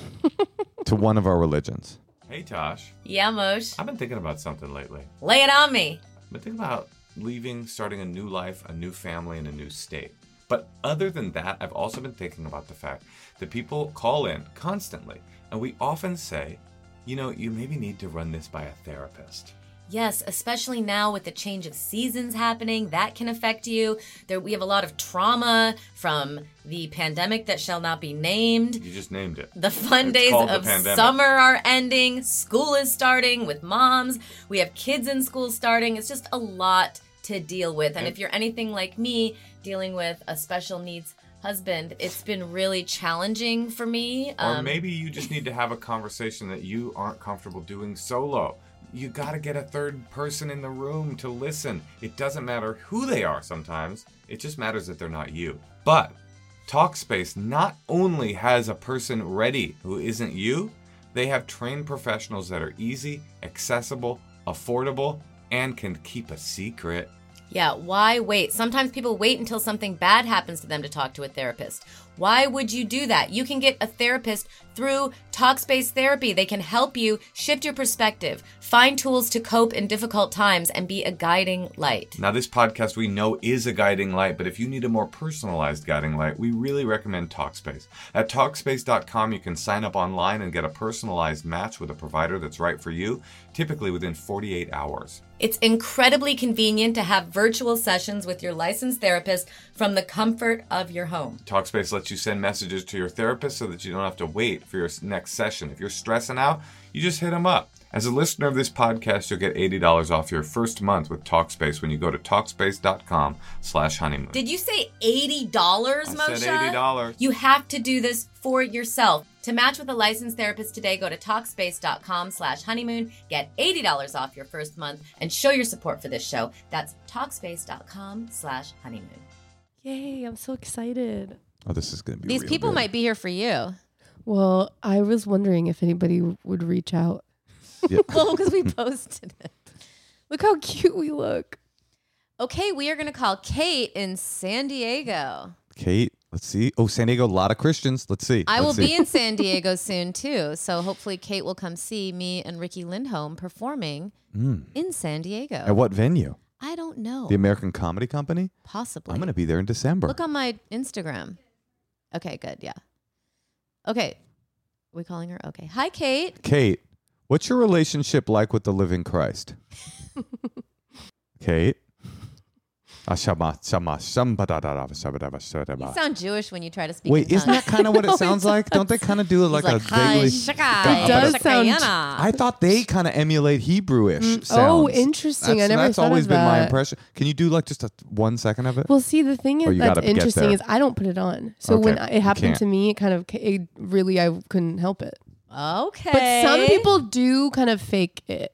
to one of our religions. Hey, Tosh. Yeah, Moshe. I've been thinking about something lately. Lay it on me. I've been thinking about leaving, starting a new life, a new family, and a new state. But other than that, I've also been thinking about the fact that people call in constantly, and we often say, you know, you maybe need to run this by a therapist. Yes, especially now with the change of seasons happening, that can affect you. There, we have a lot of trauma from the pandemic that shall not be named. You just named it. The fun it's days of summer are ending. School is starting with moms. We have kids in school starting. It's just a lot to deal with. And, and if you're anything like me, dealing with a special needs husband, it's been really challenging for me. Or um, maybe you just need to have a conversation that you aren't comfortable doing solo. You got to get a third person in the room to listen. It doesn't matter who they are sometimes. It just matters that they're not you. But Talkspace not only has a person ready who isn't you, they have trained professionals that are easy, accessible, affordable, and can keep a secret. Yeah, why wait? Sometimes people wait until something bad happens to them to talk to a therapist. Why would you do that? You can get a therapist through Talkspace Therapy. They can help you shift your perspective, find tools to cope in difficult times, and be a guiding light. Now, this podcast we know is a guiding light, but if you need a more personalized guiding light, we really recommend Talkspace. At Talkspace dot com, you can sign up online and get a personalized match with a provider that's right for you, typically within forty-eight hours. It's incredibly convenient to have virtual sessions with your licensed therapist from the comfort of your home. Talkspace lets you send messages to your therapist so that you don't have to wait for your next session. If you're stressing out, you just hit them up. As a listener of this podcast, you'll get eighty dollars off your first month with Talkspace when you go to Talkspace.com slash honeymoon. Did you say eighty dollars, Moshe? I said eighty dollars. You have to do this for yourself. To match with a licensed therapist today, go to Talkspace.com slash honeymoon, get eighty dollars off your first month, and show your support for this show. That's Talkspace.com slash honeymoon. Yay, I'm so excited. Oh, this is going to be These people good. Might be here for you. Well, I was wondering if anybody w- would reach out. Yep. Well, because we posted it. Look how cute we look. Okay, we are going to call Kate in San Diego. Kate, Let's see. Oh, San Diego, a lot of Christians. Let's see. I Let's will see. be in San Diego soon, too. So hopefully Kate will come see me and Ricky Lindholm performing mm. in San Diego. At what venue? I don't know. The American Comedy Company? Possibly. I'm going to be there in December. Look on my Instagram. Okay, good. Yeah. Okay. Are we calling her? Okay. Hi, Kate. Kate, what's your relationship like with the living Christ? Kate? You sound Jewish when you try to speak. Wait, isn't that kind of what it sounds like? Don't they kind of do it like, like a vaguely... It does sound... I thought they kind of emulate Hebrew-ish mm. sounds. Oh, interesting. That's, I never that's thought always of that. Been my impression. Can you do like just a, one second of it? Well, see, the thing is that's interesting is I don't put it on. So okay. when it happened to me, it kind of... It really, I couldn't help it. Okay. But some people do kind of fake it.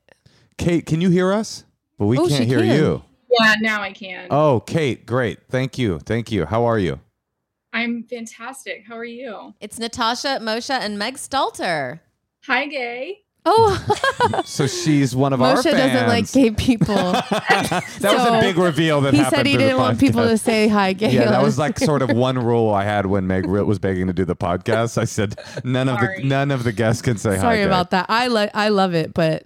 Kate, can you hear us? But we oh, can't hear can. you. Yeah, now I can. Oh, Kate, great. Thank you. Thank you. How are you? I'm fantastic. How are you? It's Natasha, Moshe, and Meg Stalter. Hi, gay. Oh. So she's one of Moshe our fans. Moshe doesn't like gay people. That so was a big reveal that he happened. He said he didn't want people to say hi, gay. Yeah, that was like sort of one rule I had when Meg was begging to do the podcast. I said, none of Sorry. the none of the guests can say Sorry hi, Sorry about gay. that. I, lo- I love it, but...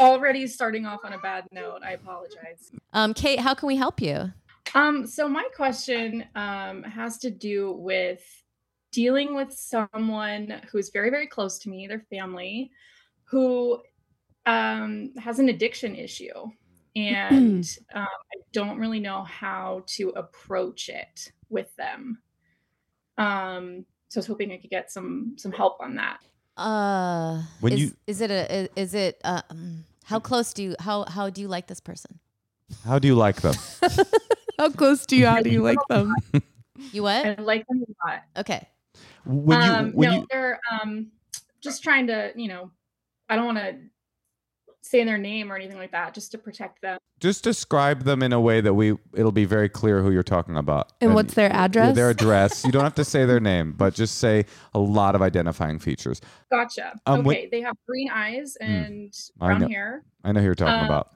Already starting off on a bad note. I apologize. Um, Kate, how can we help you? Um, so my question um, has to do with dealing with someone who is very, very close to me, their family, who um, has an addiction issue. And um, I don't really know how to approach it with them. Um, so I was hoping I could get some some help on that. Uh, when is, you, is it a, is it, uh, um, how close do you, how, how do you like this person? How do you like them? How close do you, how do you like them? You what? I like them a lot. Okay. When you, um, when no, you... they're, um, just trying to, you know, I don't want to say their name or anything like that, just to protect them. Just describe them in a way that we, it'll be very clear who you're talking about. And, and what's their address? Their address. You don't have to say their name, but just say a lot of identifying features. Gotcha. Um, okay. When, they have green eyes and mm, brown I know, hair. I know who you're talking um, about.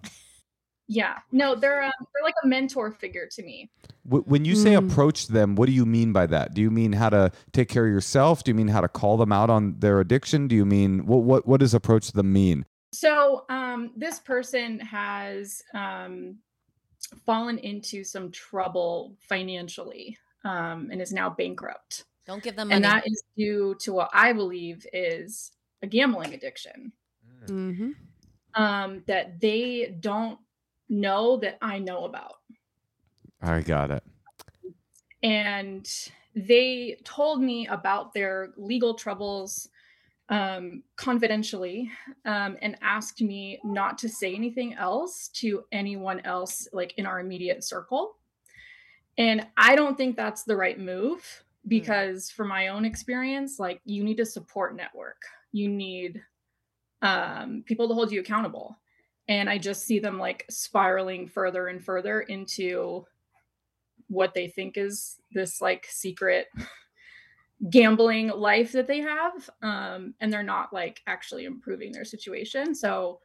Yeah. No, they're, um, they're like a mentor figure to me. W- when you say mm. approach them, what do you mean by that? Do you mean how to take care of yourself? Do you mean how to call them out on their addiction? Do you mean what, what, what does approach them mean? So um, this person has um, fallen into some trouble financially um, and is now bankrupt. Don't give them money. And that is due to what I believe is a gambling addiction. Mm-hmm. Um, that they don't know that I know about. I got it. And they told me about their legal troubles Um, confidentially, um, and asked me not to say anything else to anyone else, like in our immediate circle. And I don't think that's the right move because mm. from my own experience, like you need a support network, you need um, people to hold you accountable. And I just see them like spiraling further and further into what they think is this like secret gambling life that they have, um, and they're not like actually improving their situation. So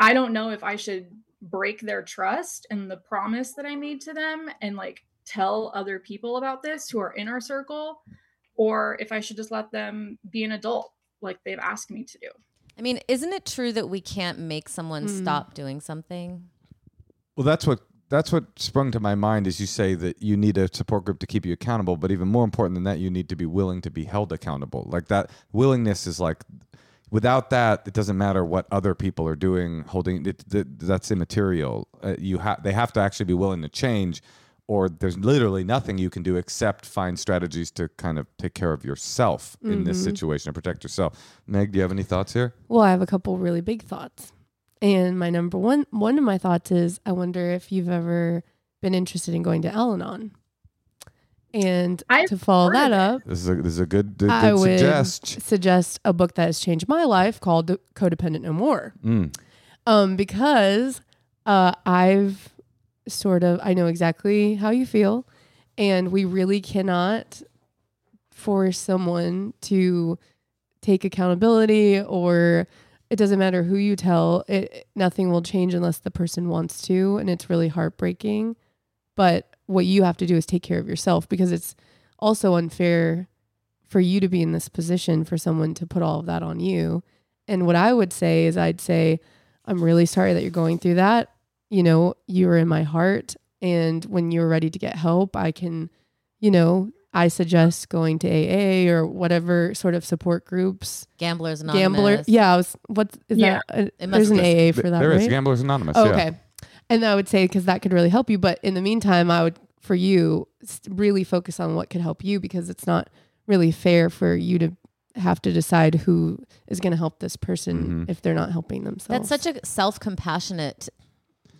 I don't know if I should break their trust and the promise that I made to them and like tell other people about this who are in our circle, or if I should just let them be an adult like they've asked me to do. I mean, isn't it true that we can't make someone mm. stop doing something? Well, that's what That's what sprung to my mind is you say that you need a support group to keep you accountable, but even more important than that, you need to be willing to be held accountable. Like that willingness is like, without that, it doesn't matter what other people are doing, holding it, it that's immaterial. Uh, you have, they have to actually be willing to change, or there's literally nothing you can do except find strategies to kind of take care of yourself mm-hmm. in this situation and protect yourself. Meg, do you have any thoughts here? Well, I have a couple really big thoughts. And my number one, one of my thoughts is, I wonder if you've ever been interested in going to Al-Anon. And I've to follow that up, this is a, this is a good, good I suggest. would suggest a book that has changed my life called Codependent No More. Mm. Um, because uh, I've sort of, I know exactly how you feel, and we really cannot force someone to take accountability, or it doesn't matter who you tell, it, nothing will change unless the person wants to. And it's really heartbreaking. But what you have to do is take care of yourself, because it's also unfair for you to be in this position for someone to put all of that on you. And what I would say is I'd say, I'm really sorry that you're going through that. You know, you were in my heart. And when you're ready to get help, I can, you know, I suggest going to A A or whatever sort of support groups. Gamblers Anonymous. Gambler, yeah. I was, what is yeah. that? It must There's an A A for that, There right? is Gamblers Anonymous. Oh, yeah. Okay. And I would say, because that could really help you. But in the meantime, I would, for you, really focus on what could help you, because it's not really fair for you to have to decide who is going to help this person mm-hmm. if they're not helping themselves. That's such a self-compassionate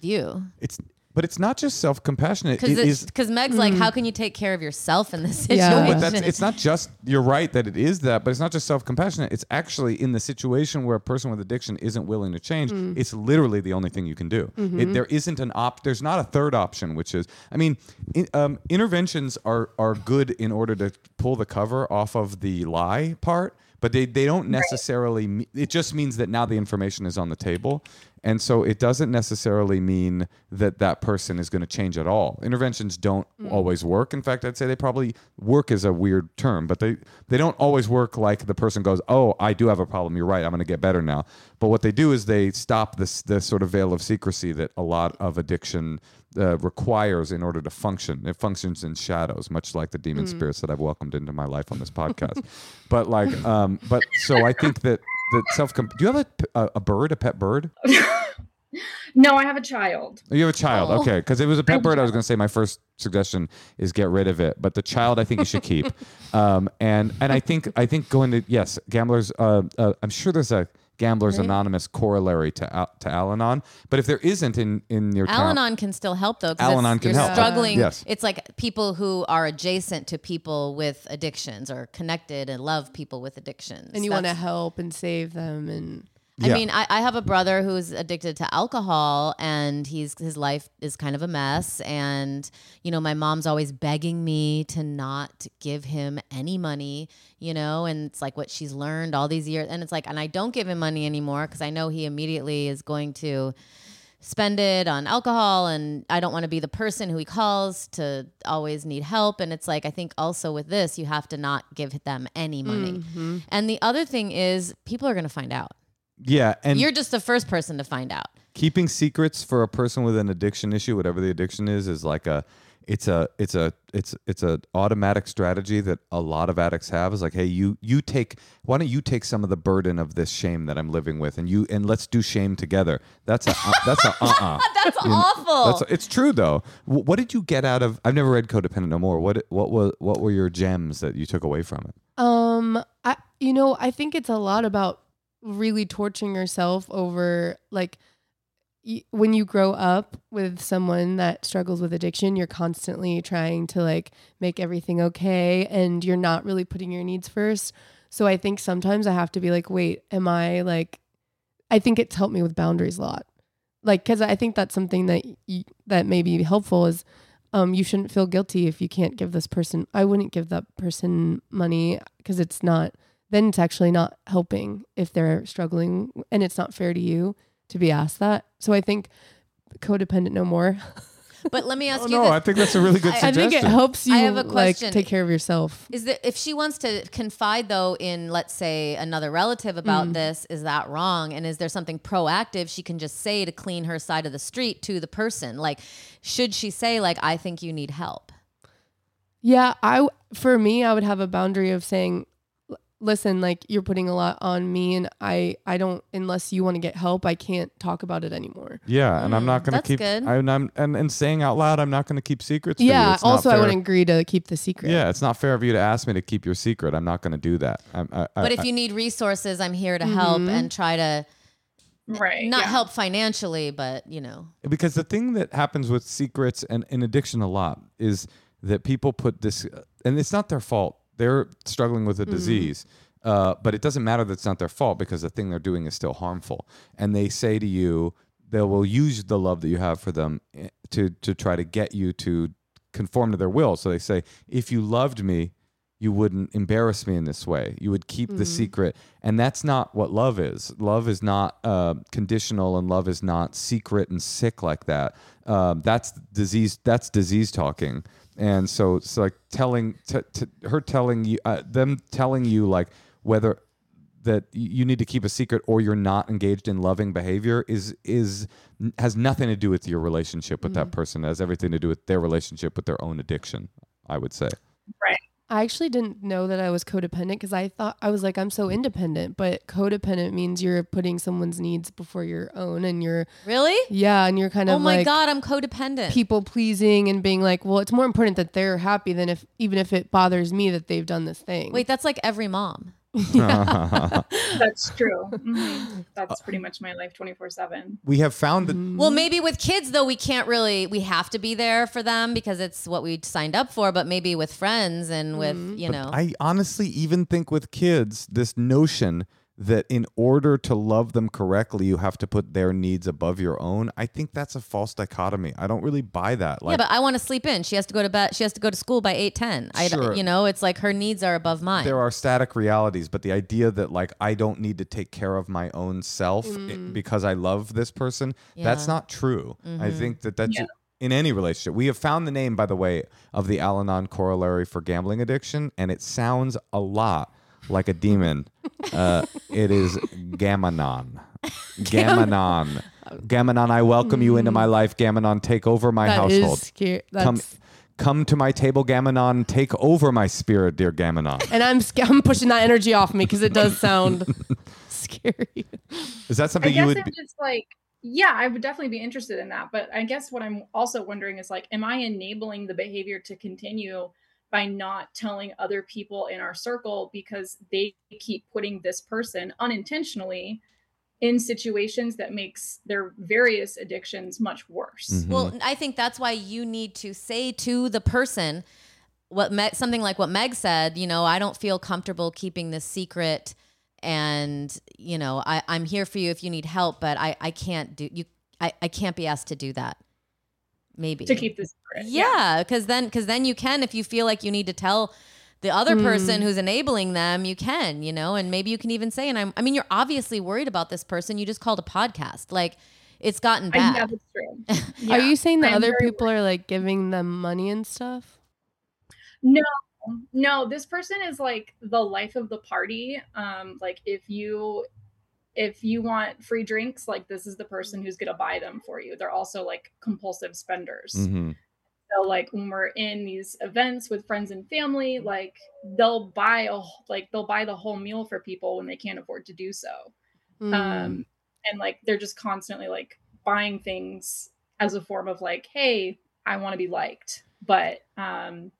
view. It's But it's not just self-compassionate. Because it Meg's mm. like, how can you take care of yourself in this situation? Yeah. No, but that's, it's not just, you're right that it is that, but it's not just self-compassionate. It's actually in the situation where a person with addiction isn't willing to change, mm. it's literally the only thing you can do. Mm-hmm. It, there isn't an op, there's not a third option, which is, I mean, in, um, interventions are, are good in order to pull the cover off of the lie part, but they, they don't necessarily, right. me- it just means that now the information is on the table. And so it doesn't necessarily mean that that person is going to change at all. Interventions don't mm. always work. In fact, I'd say they probably work is a weird term, but they, they don't always work like the person goes, oh, I do have a problem. You're right. I'm going to get better now. But what they do is they stop this, this sort of veil of secrecy that a lot of addiction uh, requires in order to function. It functions in shadows, much like the demon mm. spirits that I've welcomed into my life on this podcast. But like, um, but so I think that The self. Do you have a, a a bird, a pet bird? No, I have a child. Oh, you have a child, oh. okay? Because it was a pet I bird. Child. I was going to say my first suggestion is get rid of it, but the child I think you should keep. um, and and I think I think going to yes, gamblers. Uh, uh, I'm sure there's a Gamblers right. Anonymous corollary to uh, to Al-Anon, but if there isn't in in your Al-Anon town, can still help though. Al-Anon can you're help. Struggling. Yeah. Yes. It's like people who are adjacent to people with addictions or connected and love people with addictions, and you want to help and save them. And yeah. I mean, I, I have a brother who's addicted to alcohol, and he's his life is kind of a mess. And you know, my mom's always begging me to not give him any money. You know, and it's like what she's learned all these years. And it's like, and I don't give him money anymore because I know he immediately is going to spend it on alcohol. And I don't want to be the person who he calls to always need help. And it's like, I think also with this, you have to not give them any money. Mm-hmm. And the other thing is people are going to find out. Yeah. And you're just the first person to find out. Keeping secrets for a person with an addiction issue, whatever the addiction is, is like a It's a it's a it's it's an automatic strategy that a lot of addicts have. Is like, hey, you you take why don't you take some of the burden of this shame that I'm living with, and you and let's do shame together. That's a uh, that's a uh uh. That's you awful. Know, that's a, it's true though. W- what did you get out of? I've never read Codependent No More. What what was what were your gems that you took away from it? Um, I you know I think it's a lot about really torturing yourself over like. When you grow up with someone that struggles with addiction, you're constantly trying to like make everything okay, and you're not really putting your needs first. So I think sometimes I have to be like, wait, am I like, I think it's helped me with boundaries a lot. Like, cause I think that's something that, y- that may be helpful is, um, you shouldn't feel guilty if you can't give this person, I wouldn't give that person money cause it's not, then it's actually not helping if they're struggling, and it's not fair to you to be asked that. So I think Codependent No More. But let me ask oh, you no, this. I think that's a really good suggestion. I think it helps you I have a like, take care of yourself. Is that if she wants to confide though in, let's say, another relative about mm. this, is that wrong? And is there something proactive she can just say to clean her side of the street to the person? Like, should she say like, I think you need help? Yeah, I for me, I would have a boundary of saying, listen, like you're putting a lot on me, and I, I don't, unless you want to get help, I can't talk about it anymore. Yeah. And mm, I'm not going to keep, good. I, and I'm, and, and saying out loud, I'm not going to keep secrets. Yeah. For you. Also, I wouldn't agree to keep the secret. Yeah. It's not fair of you to ask me to keep your secret. I'm not going to do that. I'm, I, but I, if you need resources, I'm here to mm-hmm. help and try to right, not yeah. help financially, but you know, because the thing that happens with secrets and in addiction a lot is that people put this, and it's not their fault. They're struggling with a disease, mm-hmm. uh, but it doesn't matter that it's not their fault because the thing they're doing is still harmful. And they say to you, they will use the love that you have for them to to try to get you to conform to their will. So they say, if you loved me, you wouldn't embarrass me in this way. You would keep mm-hmm. the secret. And that's not what love is. Love is not uh, conditional, and love is not secret and sick like that. Uh, that's disease. That's disease talking. And so it's like telling t- t- her telling you uh, them telling you like whether that you need to keep a secret or you're not engaged in loving behavior is is has nothing to do with your relationship with mm-hmm. that person. It has everything to do with their relationship with their own addiction, I would say. Right. I actually didn't know that I was codependent because I thought I was like, I'm so independent, but codependent means you're putting someone's needs before your own and you're really, yeah. And you're kind of, oh my like God, I'm codependent, people pleasing and being like, well, it's more important that they're happy than if, even if it bothers me that they've done this thing. Wait, that's like every mom. Yeah. That's true. Mm-hmm. That's pretty much my life twenty-four seven. We have found that. Mm-hmm. Well, maybe with kids, though, we can't really, we have to be there for them because it's what we signed up for. But maybe with friends and mm-hmm. with, you but know. I honestly even think with kids, this notion that in order to love them correctly, you have to put their needs above your own. I think that's a false dichotomy. I don't really buy that. Like, yeah, but I want to sleep in. She has to go to bed. She has to go to school by eight ten. Sure. I, you know, it's like her needs are above mine. There are static realities, but the idea that like I don't need to take care of my own self mm. because I love this person, yeah. that's not true. Mm-hmm. I think that that's. Yeah. In any relationship. We have found the name, by the way, of the Al-Anon corollary for gambling addiction, and it sounds a lot like a demon. Uh, it is Gammanon. Gammanon. Gammanon, I welcome you into my life. Gammanon, take over my that household. Is scar- that's... Come, come to my table, Gammanon. Take over my spirit, dear Gammanon. And I'm I'm pushing that energy off me because it does sound scary. Is that something I guess you would? I'm just like, yeah, I would definitely be interested in that. But I guess what I'm also wondering is like, am I enabling the behavior to continue by not telling other people in our circle because they keep putting this person unintentionally in situations that makes their various addictions much worse? Mm-hmm. Well, I think that's why you need to say to the person what Meg, something like what Meg said, you know, I don't feel comfortable keeping this secret and, you know, I, I'm here for you if you need help, but I, I can't do you. I, I can't be asked to do that. Maybe to keep this secret. Yeah, because yeah. then because then you can, if you feel like you need to tell the other mm. person who's enabling them, you can, you know, and maybe you can even say, and I'm, I mean, you're obviously worried about this person. You just called a podcast. Like, it's gotten bad. I know, that's true. Yeah. Are you saying that I'm other people worried. Are like giving them money and stuff? No, no, this person is like the life of the party. Um, like if you... If you want free drinks, like this is the person who's going to buy them for you. They're also like compulsive spenders. Mm-hmm. So like when we're in these events with friends and family, like they'll buy a, like they'll buy the whole meal for people when they can't afford to do so. Mm. Um, and like they're just constantly like buying things as a form of like, hey, I want to be liked. But um,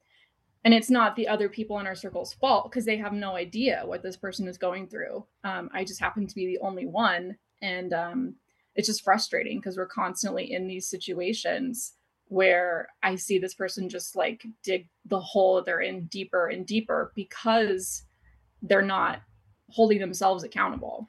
and it's not the other people in our circle's fault because they have no idea what this person is going through. Um, I just happen to be the only one. And um, it's just frustrating because we're constantly in these situations where I see this person just like dig the hole they're in deeper and deeper because they're not holding themselves accountable.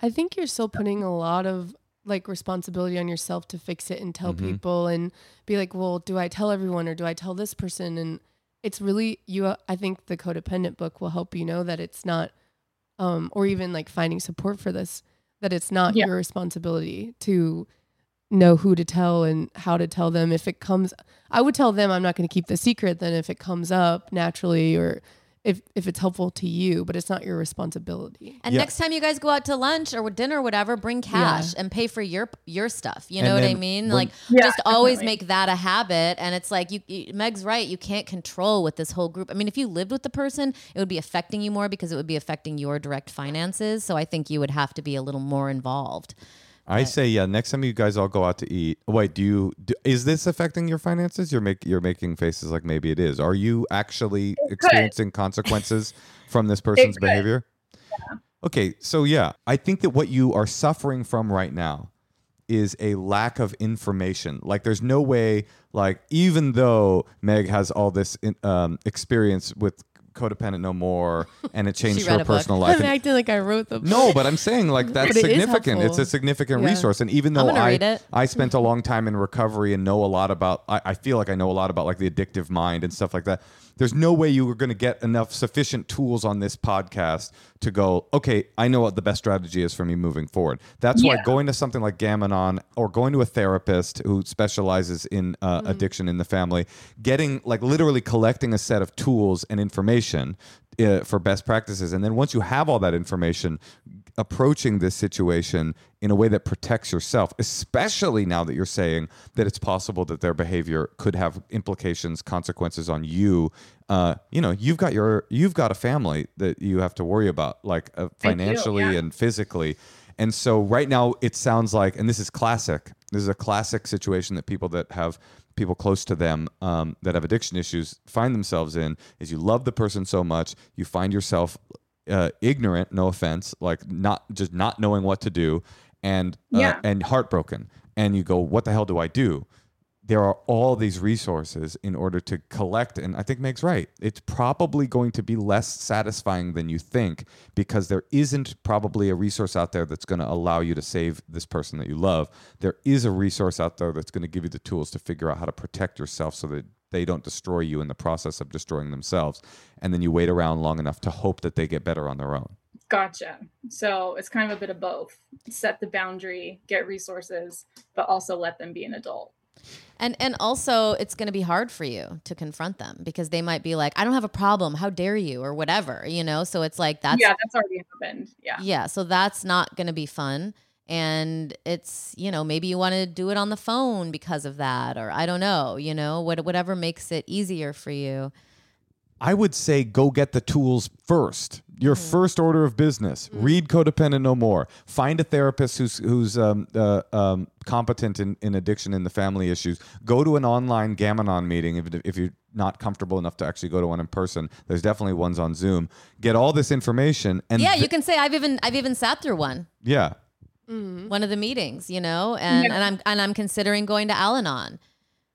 I think you're still putting a lot of like responsibility on yourself to fix it and tell mm-hmm. people and be like, well, do I tell everyone or do I tell this person? And it's really you. Uh, I think the codependent book will help you know that it's not, um, or even like finding support for this, that it's not yeah. your responsibility to know who to tell and how to tell them. If it comes, I would tell them I'm not going to keep the secret. Then if it comes up naturally, or if if it's helpful to you, but it's not your responsibility. And yeah. next time you guys go out to lunch or dinner or whatever, bring cash yeah. and pay for your your stuff. You and know what I mean? When, like yeah, just definitely. Always make that a habit. And it's like, you, you, Meg's right. You can't control with this whole group. I mean, if you lived with the person, it would be affecting you more because it would be affecting your direct finances. So I think you would have to be a little more involved. I but. say, yeah, next time you guys all go out to eat. Wait, do you, do, is this affecting your finances? You're, make, you're making faces like maybe it is. Are you actually experiencing consequences from this person's behavior? Yeah. Okay, so yeah, I think that what you are suffering from right now is a lack of information. Like there's no way, like even though Meg has all this in, um, experience with Codependent No More, and it changed her personal life. I'm acting like I wrote the book. No, but I'm saying like that's significant. It's a significant yeah. resource. And even though I I spent a long time in recovery and know a lot about, I, I feel like I know a lot about like the addictive mind and stuff like that. there's no way you were going to get enough sufficient tools on this podcast to go, okay, I know what the best strategy is for me moving forward. That's yeah. why going to something like Gammanon or going to a therapist who specializes in uh, mm-hmm. addiction in the family, getting like literally collecting a set of tools and information uh, for best practices. And then once you have all that information, approaching this situation in a way that protects yourself, especially now that you're saying that it's possible that their behavior could have implications, consequences on you. Uh, you know, you've got your, you've got a family that you have to worry about, like uh, financially I do, yeah. and physically. And so right now it sounds like, and this is classic, this is a classic situation that people that have people close to them um, that have addiction issues find themselves in, is you love the person so much, you find yourself Uh, ignorant, no offense, like not just not knowing what to do, and uh, yeah. and heartbroken, and you go, what the hell do I do? There are all these resources in order to collect, and I think Meg's right. It's probably going to be less satisfying than you think, because there isn't probably a resource out there that's going to allow you to save this person that you love. There is a resource out there that's going to give you the tools to figure out how to protect yourself so that they don't destroy you in the process of destroying themselves. And then you wait around long enough to hope that they get better on their own. Gotcha. So it's kind of a bit of both. Set the boundary, get resources, but also let them be an adult. And and also it's going to be hard for you to confront them, because they might be like, I don't have a problem, how dare you, or whatever, you know? So it's like, that's, yeah, that's already happened. Yeah. Yeah. So that's not going to be fun. And it's, you know, maybe you want to do it on the phone because of that, or I don't know, you know, what, whatever makes it easier for you. I would say go get the tools first. Your mm. first order of business, mm. read Codependent No More. Find a therapist who's who's um, uh, um, competent in, in addiction and the family issues. Go to an online Gammanon meeting if, if you're not comfortable enough to actually go to one in person. There's definitely ones on Zoom. Get all this information. And yeah, th- you can say I've even I've even sat through one. Yeah. Mm-hmm. One of the meetings, you know, and, yeah. and I'm and I'm considering going to Al-Anon.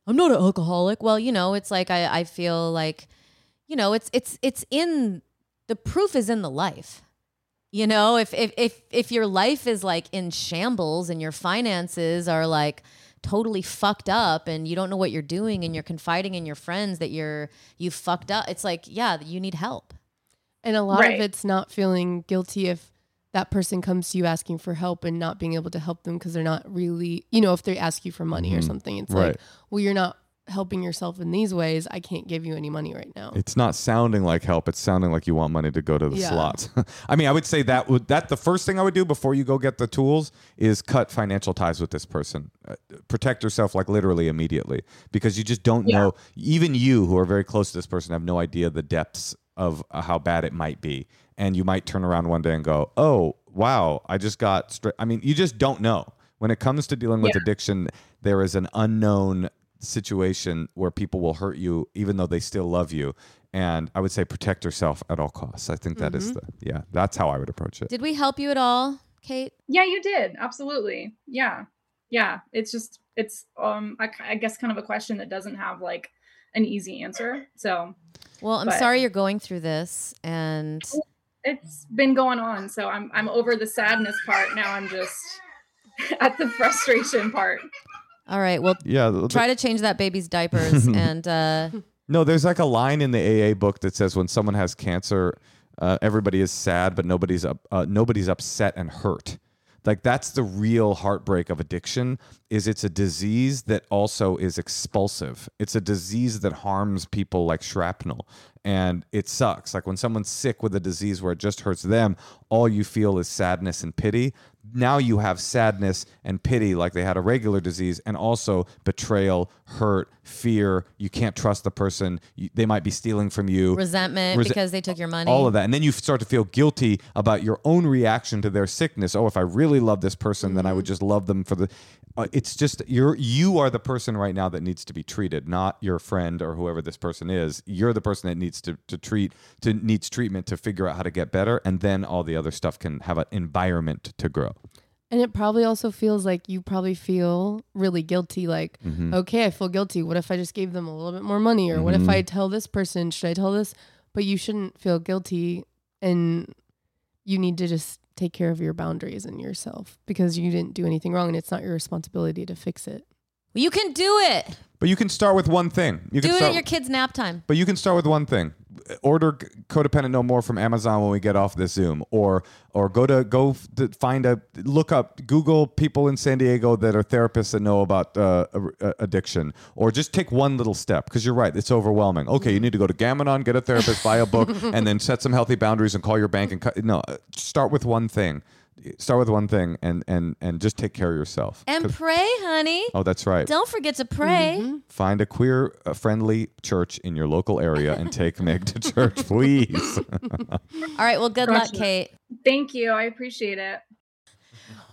I'm not an alcoholic. Well, you know, it's like I, I feel like, you know, it's it's it's in the proof is in the life. You know, if if if if your life is like in shambles and your finances are like totally fucked up and you don't know what you're doing and you're confiding in your friends that you're you fucked up, it's like, yeah, you need help. And a lot right. of it's not feeling guilty if that person comes to you asking for help and not being able to help them because they're not really, you know, if they ask you for money mm-hmm. or something, it's right. like, well, you're not helping yourself in these ways. I can't give you any money right now. It's not sounding like help. It's sounding like you want money to go to the yeah. slots. I mean, I would say that would, that the first thing I would do before you go get the tools is cut financial ties with this person. Uh, protect yourself like literally immediately, because you just don't yeah. know. Even you who are very close to this person have no idea the depths of uh, how bad it might be. And you might turn around one day and go, oh, wow, I just got stri-. I mean, you just don't know. When it comes to dealing with yeah. addiction, there is an unknown situation where people will hurt you even though they still love you. And I would say protect yourself at all costs. I think that mm-hmm. is the, yeah, that's how I would approach it. Did we help you at all, Kate? Yeah, you did. Absolutely. Yeah. Yeah. It's just, it's, um, I, I guess kind of a question that doesn't have like an easy answer. So. Well, I'm but. sorry you're going through this, and it's been going on. So I'm I'm over the sadness part. Now I'm just at the frustration part. All right. Well, yeah, try to change that baby's diapers. and uh... No, there's like a line in the A A book that says when someone has cancer, uh, everybody is sad, but nobody's up, uh, nobody's upset and hurt. Like that's the real heartbreak of addiction, is it's a disease that also is expulsive. It's a disease that harms people like shrapnel. And it sucks. Like when someone's sick with a disease where it just hurts them, all you feel is sadness and pity. Now you have sadness and pity like they had a regular disease, and also betrayal, hurt, fear. You can't trust the person. You, they might be stealing from you. Resentment Rese- because they took your money. All of that. And then you start to feel guilty about your own reaction to their sickness. Oh, if I really love this person, mm-hmm. then I would just love them for the... Uh, it's just you're you are the person right now that needs to be treated, not your friend or whoever this person is. You're the person that needs to, to treat to needs treatment to figure out how to get better, and then all the other stuff can have an environment to grow. And it probably also feels like you probably feel really guilty. Like, mm-hmm. okay, I feel guilty. What if I just gave them a little bit more money, or mm-hmm. what if I tell this person? Should I tell this? But you shouldn't feel guilty, and you need to just take care of your boundaries and yourself, because you didn't do anything wrong and it's not your responsibility to fix it. You can do it. But you can start with one thing. You can Do it start, at your kid's nap time. But you can start with one thing. Order Codependent No More from Amazon when we get off this Zoom, or or go to go to find a look up Google people in San Diego that are therapists that know about uh, addiction, or just take one little step, because you're right, it's overwhelming. Okay, you need to go to Gammanon, get a therapist, buy a book, and then set some healthy boundaries and call your bank and cut. No, start with one thing. Start with one thing and and and just take care of yourself. And pray, honey. Oh, that's right. Don't forget to pray. Mm-hmm. Find a queer-friendly church in your local area and take Meg to church, please. All right. Well, good Gotcha. Luck, Kate. Thank you. I appreciate it.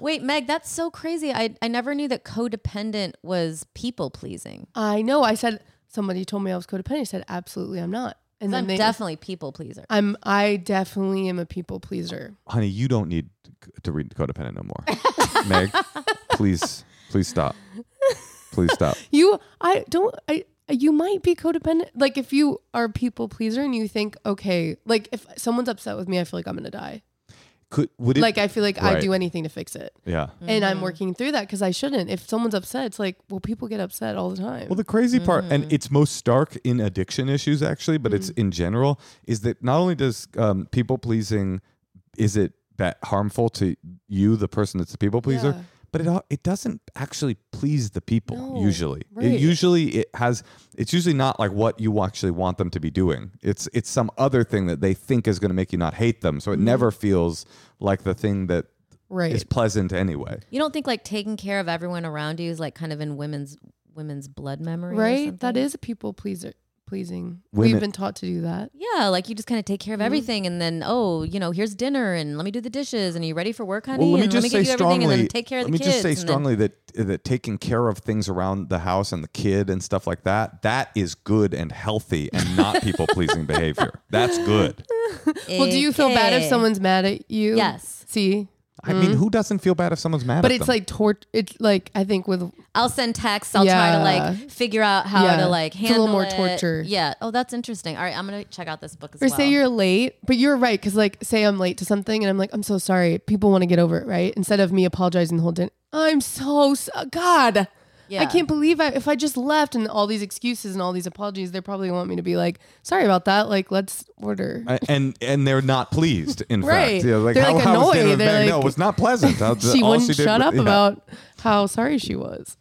Wait, Meg, that's so crazy. I, I never knew that codependent was people-pleasing. I know. I said, somebody told me I was codependent. I said, absolutely, I'm not. And then I'm they, definitely people pleaser. I'm I definitely am a people pleaser. Honey, you don't need to read Codependent No More. Meg, please, please stop. Please stop. You, I don't, I, you might be codependent. Like, if you are a people pleaser and you think, okay, like if someone's upset with me, I feel like I'm going to die. Could, would it, like, I feel like right. I do anything to fix it. Yeah. Mm-hmm. And I'm working through that because I shouldn't. If someone's upset, it's like, well, people get upset all the time. Well, the crazy mm-hmm. part, and it's most stark in addiction issues, actually, but mm-hmm. it's in general, is that not only does um, people pleasing, is it that harmful to you, the person that's the people pleaser, yeah. but it it doesn't actually please the people no, usually. Right. It usually it has it's usually not like what you actually want them to be doing. It's it's some other thing that they think is going to make you not hate them. So it mm-hmm. never feels like the thing that right. is pleasant anyway. You don't think like taking care of everyone around you is like kind of in women's women's blood memory, right? That is a people pleaser. Pleasing. Women. We've been taught to do that. Yeah, like you just kind of take care of everything, mm. and then oh, you know, here's dinner, and let me do the dishes, and are you ready for work, honey? Well, let me and just let me say get you strongly. Everything, and then take care of let the me kids, just say strongly then, that that taking care of things around the house and the kid and stuff like that, that is good and healthy and not people pleasing behavior. That's good. Well, do you feel bad if someone's mad at you? Yes. See. I mm-hmm. mean, who doesn't feel bad if someone's mad but at them? But it's like tort. It's like, I think with... I'll send texts. I'll yeah. try to like figure out how yeah. to like handle it. It's a little more it. torture. Yeah. Oh, that's interesting. All right. I'm going to check out this book as or well. Or say you're late, but you're right. Because like, say I'm late to something and I'm like, I'm so sorry. People want to get over it, right? Instead of me apologizing the whole day. I'm so... so God. Yeah. I can't believe I, if I just left and all these excuses and all these apologies, they probably want me to be like, sorry about that. Like, let's order. I, and and they're not pleased, in right. fact. Yeah, like, they're how, like how annoyed. They're like, no, it was not pleasant. she all wouldn't she shut was, up yeah. about how sorry she was.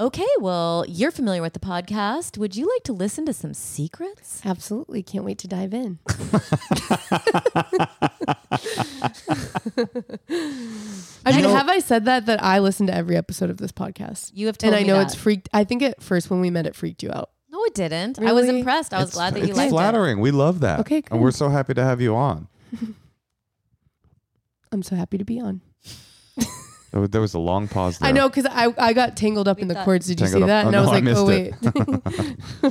Okay, well, you're familiar with the podcast. Would you like to listen to some secrets? Absolutely. Can't wait to dive in. I mean, know, have I said that, that I listen to every episode of this podcast? You have told me that. And I know that. It's freaked. I think at first when we met, it freaked you out. No, it didn't. Really? I was impressed. I was it's, glad that you liked it. It's flattering. We love that. Okay, cool. And we're so happy to have you on. I'm so happy to be on. There was a long pause there. I know, because I, I got tangled up we in the cords. Did you see up. that? Oh, and no, I was like, I oh,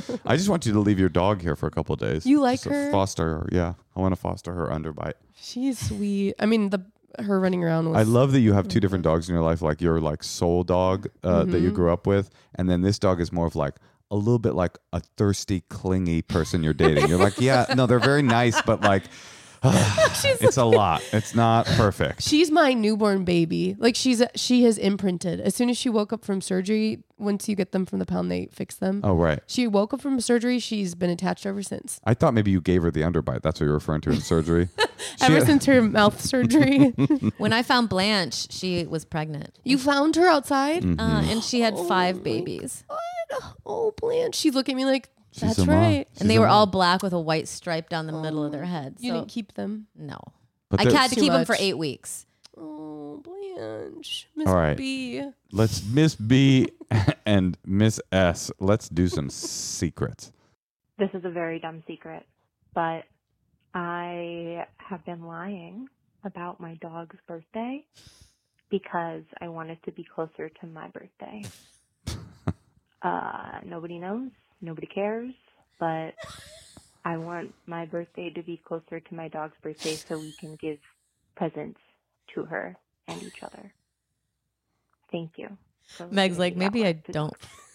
wait. I just want you to leave your dog here for a couple of days. You like so her? Foster her. Yeah. I want to foster her underbite. She's sweet. I mean, the her running around was... I love that you have two different dogs in your life. Like your like soul dog uh, mm-hmm. that you grew up with. And then this dog is more of like a little bit like a thirsty, clingy person you're dating. You're like, yeah, no, they're very nice, but like... it's a lot. It's not perfect. She's my newborn baby. Like she's a, she has imprinted. As soon as she woke up from surgery, once you get them from the pound, they fix them. Oh, right. She woke up from surgery. She's been attached ever since. I thought maybe you gave her the underbite. That's what you're referring to in surgery. ever had- since her mouth surgery. When I found Blanche, she was pregnant. You found her outside? Mm-hmm. Uh, and she had oh five babies. God. Oh, Blanche. She'd look at me like... She's That's right. She's and they were mom. all black with a white stripe down the oh. middle of their head. So. You didn't keep them? No. But I had to keep much. them for eight weeks. Oh, Blanche. Miss right. B. Let's Miss B and Miss S. Let's do some secrets. This is a very dumb secret, but I have been lying about my dog's birthday because I wanted to be closer to my birthday. uh, nobody knows. Nobody cares, but I want my birthday to be closer to my dog's birthday so we can give presents to her and each other. Thank you. So Meg's like, maybe I don't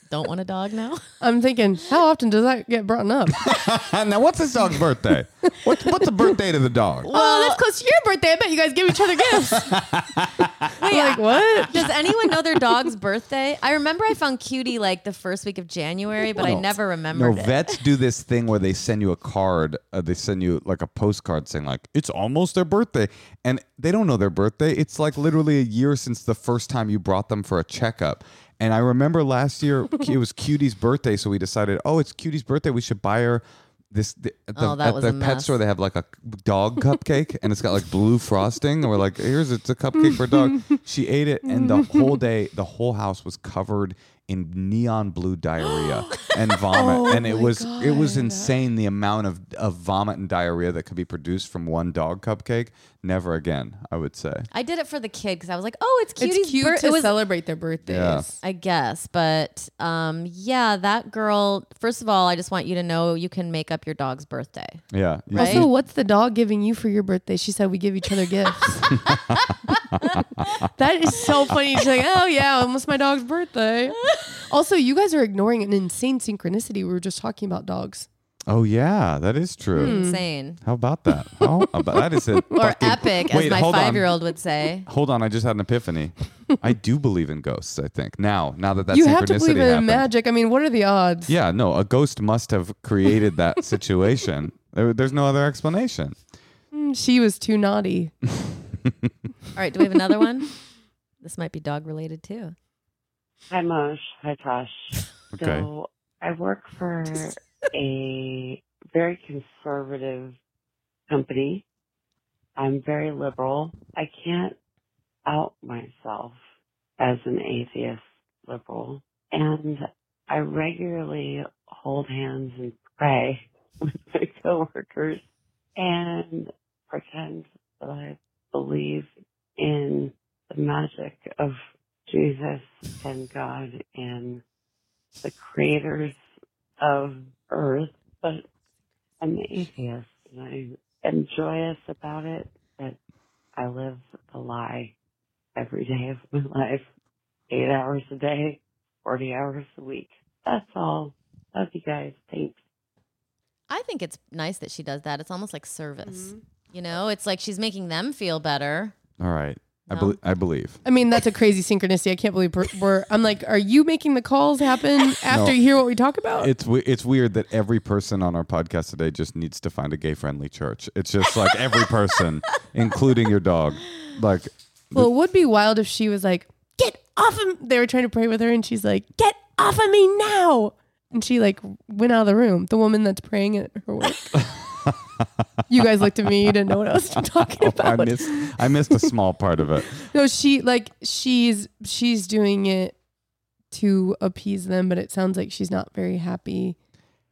don't want a dog now? I'm thinking, how often does that get brought up? Now, what's this dog's birthday? What's, what's the birthday to the dog? Well, well, that's close to your birthday. I bet you guys give each other gifts. Wait, like, what? Does anyone know their dog's birthday? I remember I found Cutie like the first week of January, but well, I never remembered no, it. Vets do this thing where they send you a card. Uh, they send you like a postcard saying like, it's almost their birthday. And they don't know their birthday. It's like literally a year since the first time you brought them for a checkup. And I remember last year it was Cutie's birthday, so we decided, oh, it's Cutie's birthday. We should buy her this. The, oh, that at was the a pet mess. store, they have like a dog cupcake, and it's got like blue frosting. And we're like, here's it's a cupcake for a dog. She ate it, and the whole day, the whole house was covered in neon blue diarrhea and vomit, oh and it was God. it was insane the amount of, of vomit and diarrhea that could be produced from one dog cupcake. Never again, I would say. I did it for the kid because I was like, oh, it's Cutie's it's cute bir- to it was- celebrate their birthdays, yeah. I guess. But um, yeah, that girl. First of all, I just want you to know you can make up your dog's birthday. Yeah. Right? Also, what's the dog giving you for your birthday? She said we give each other gifts. That is so funny. She's like, oh yeah, almost my dog's birthday. Also, you guys are ignoring an insane synchronicity. We were just talking about dogs. Oh, yeah, that is true. Mm. Insane. How about that? How about that is it. Or epic, wait, as my five-year-old would say. Hold on, I just had an epiphany. I do believe in ghosts, I think. Now, now that that you synchronicity happened. You have to believe in happened. magic. I mean, what are the odds? Yeah, no, a ghost must have created that situation. There, there's no other explanation. Mm, she was too naughty. All right, do we have another one? This might be dog-related, too. Hi, Moshe. Hi, Tosh. Okay. So I work for a very conservative company. I'm very liberal. I can't out myself as an atheist liberal. And I regularly hold hands and pray with my coworkers and pretend that I believe in the magic of Jesus and God and the creators of earth, but I'm an atheist and I am joyous about it, but I live a lie every day of my life, eight hours a day, forty hours a week. That's all. Love you guys. Thanks. I think it's nice that she does that. It's almost like service. Mm-hmm. You know, it's like she's making them feel better. All right. No. I, be- I believe. I mean, that's a crazy synchronicity. I can't believe we're. I'm like, are you making the calls happen after no. you hear what we talk about? It's it's weird that every person on our podcast today just needs to find a gay-friendly church. It's just like every person, including your dog. Like, well, it would be wild if she was like, "Get off of me!" They were trying to pray with her, and she's like, "Get off of me now!" And she like went out of the room. The woman that's praying at her work. You guys looked at me. You didn't know what else I'm talking about. Oh, I missed, I missed a small part of it. No, she like she's she's doing it to appease them, but it sounds like she's not very happy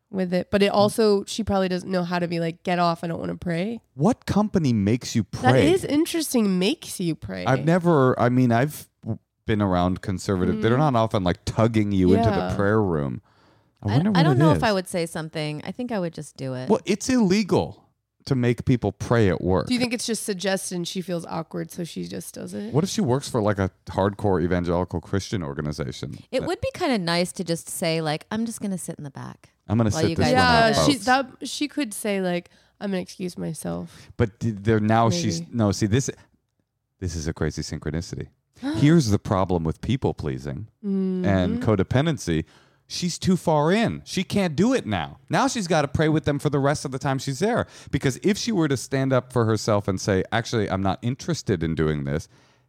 with it. But it also, she probably doesn't know how to be like, get off. I don't want to pray. What company makes you pray? That is interesting. Makes you pray. I've never. I mean, I've been around conservative. Mm. They're not often like tugging you yeah. into the prayer room. I, I, I don't know is. if I would say something. I think I would just do it. Well, it's illegal to make people pray at work. Do you think it's just suggested and she feels awkward, so she just does it? What if she works for like a hardcore evangelical Christian organization? It that, would be kind of nice to just say like, I'm just going to sit in the back. I'm going to sit this one out. Yeah, she, that, she could say like, I'm going to excuse myself. But there now Maybe. she's, no, see this, this is a crazy synchronicity. Here's the problem with people pleasing mm-hmm. and codependency. She's too far in. She can't do it now. Now she's got to pray with them for the rest of the time she's there. Because if she were to stand up for herself and say, actually, I'm not interested in doing this,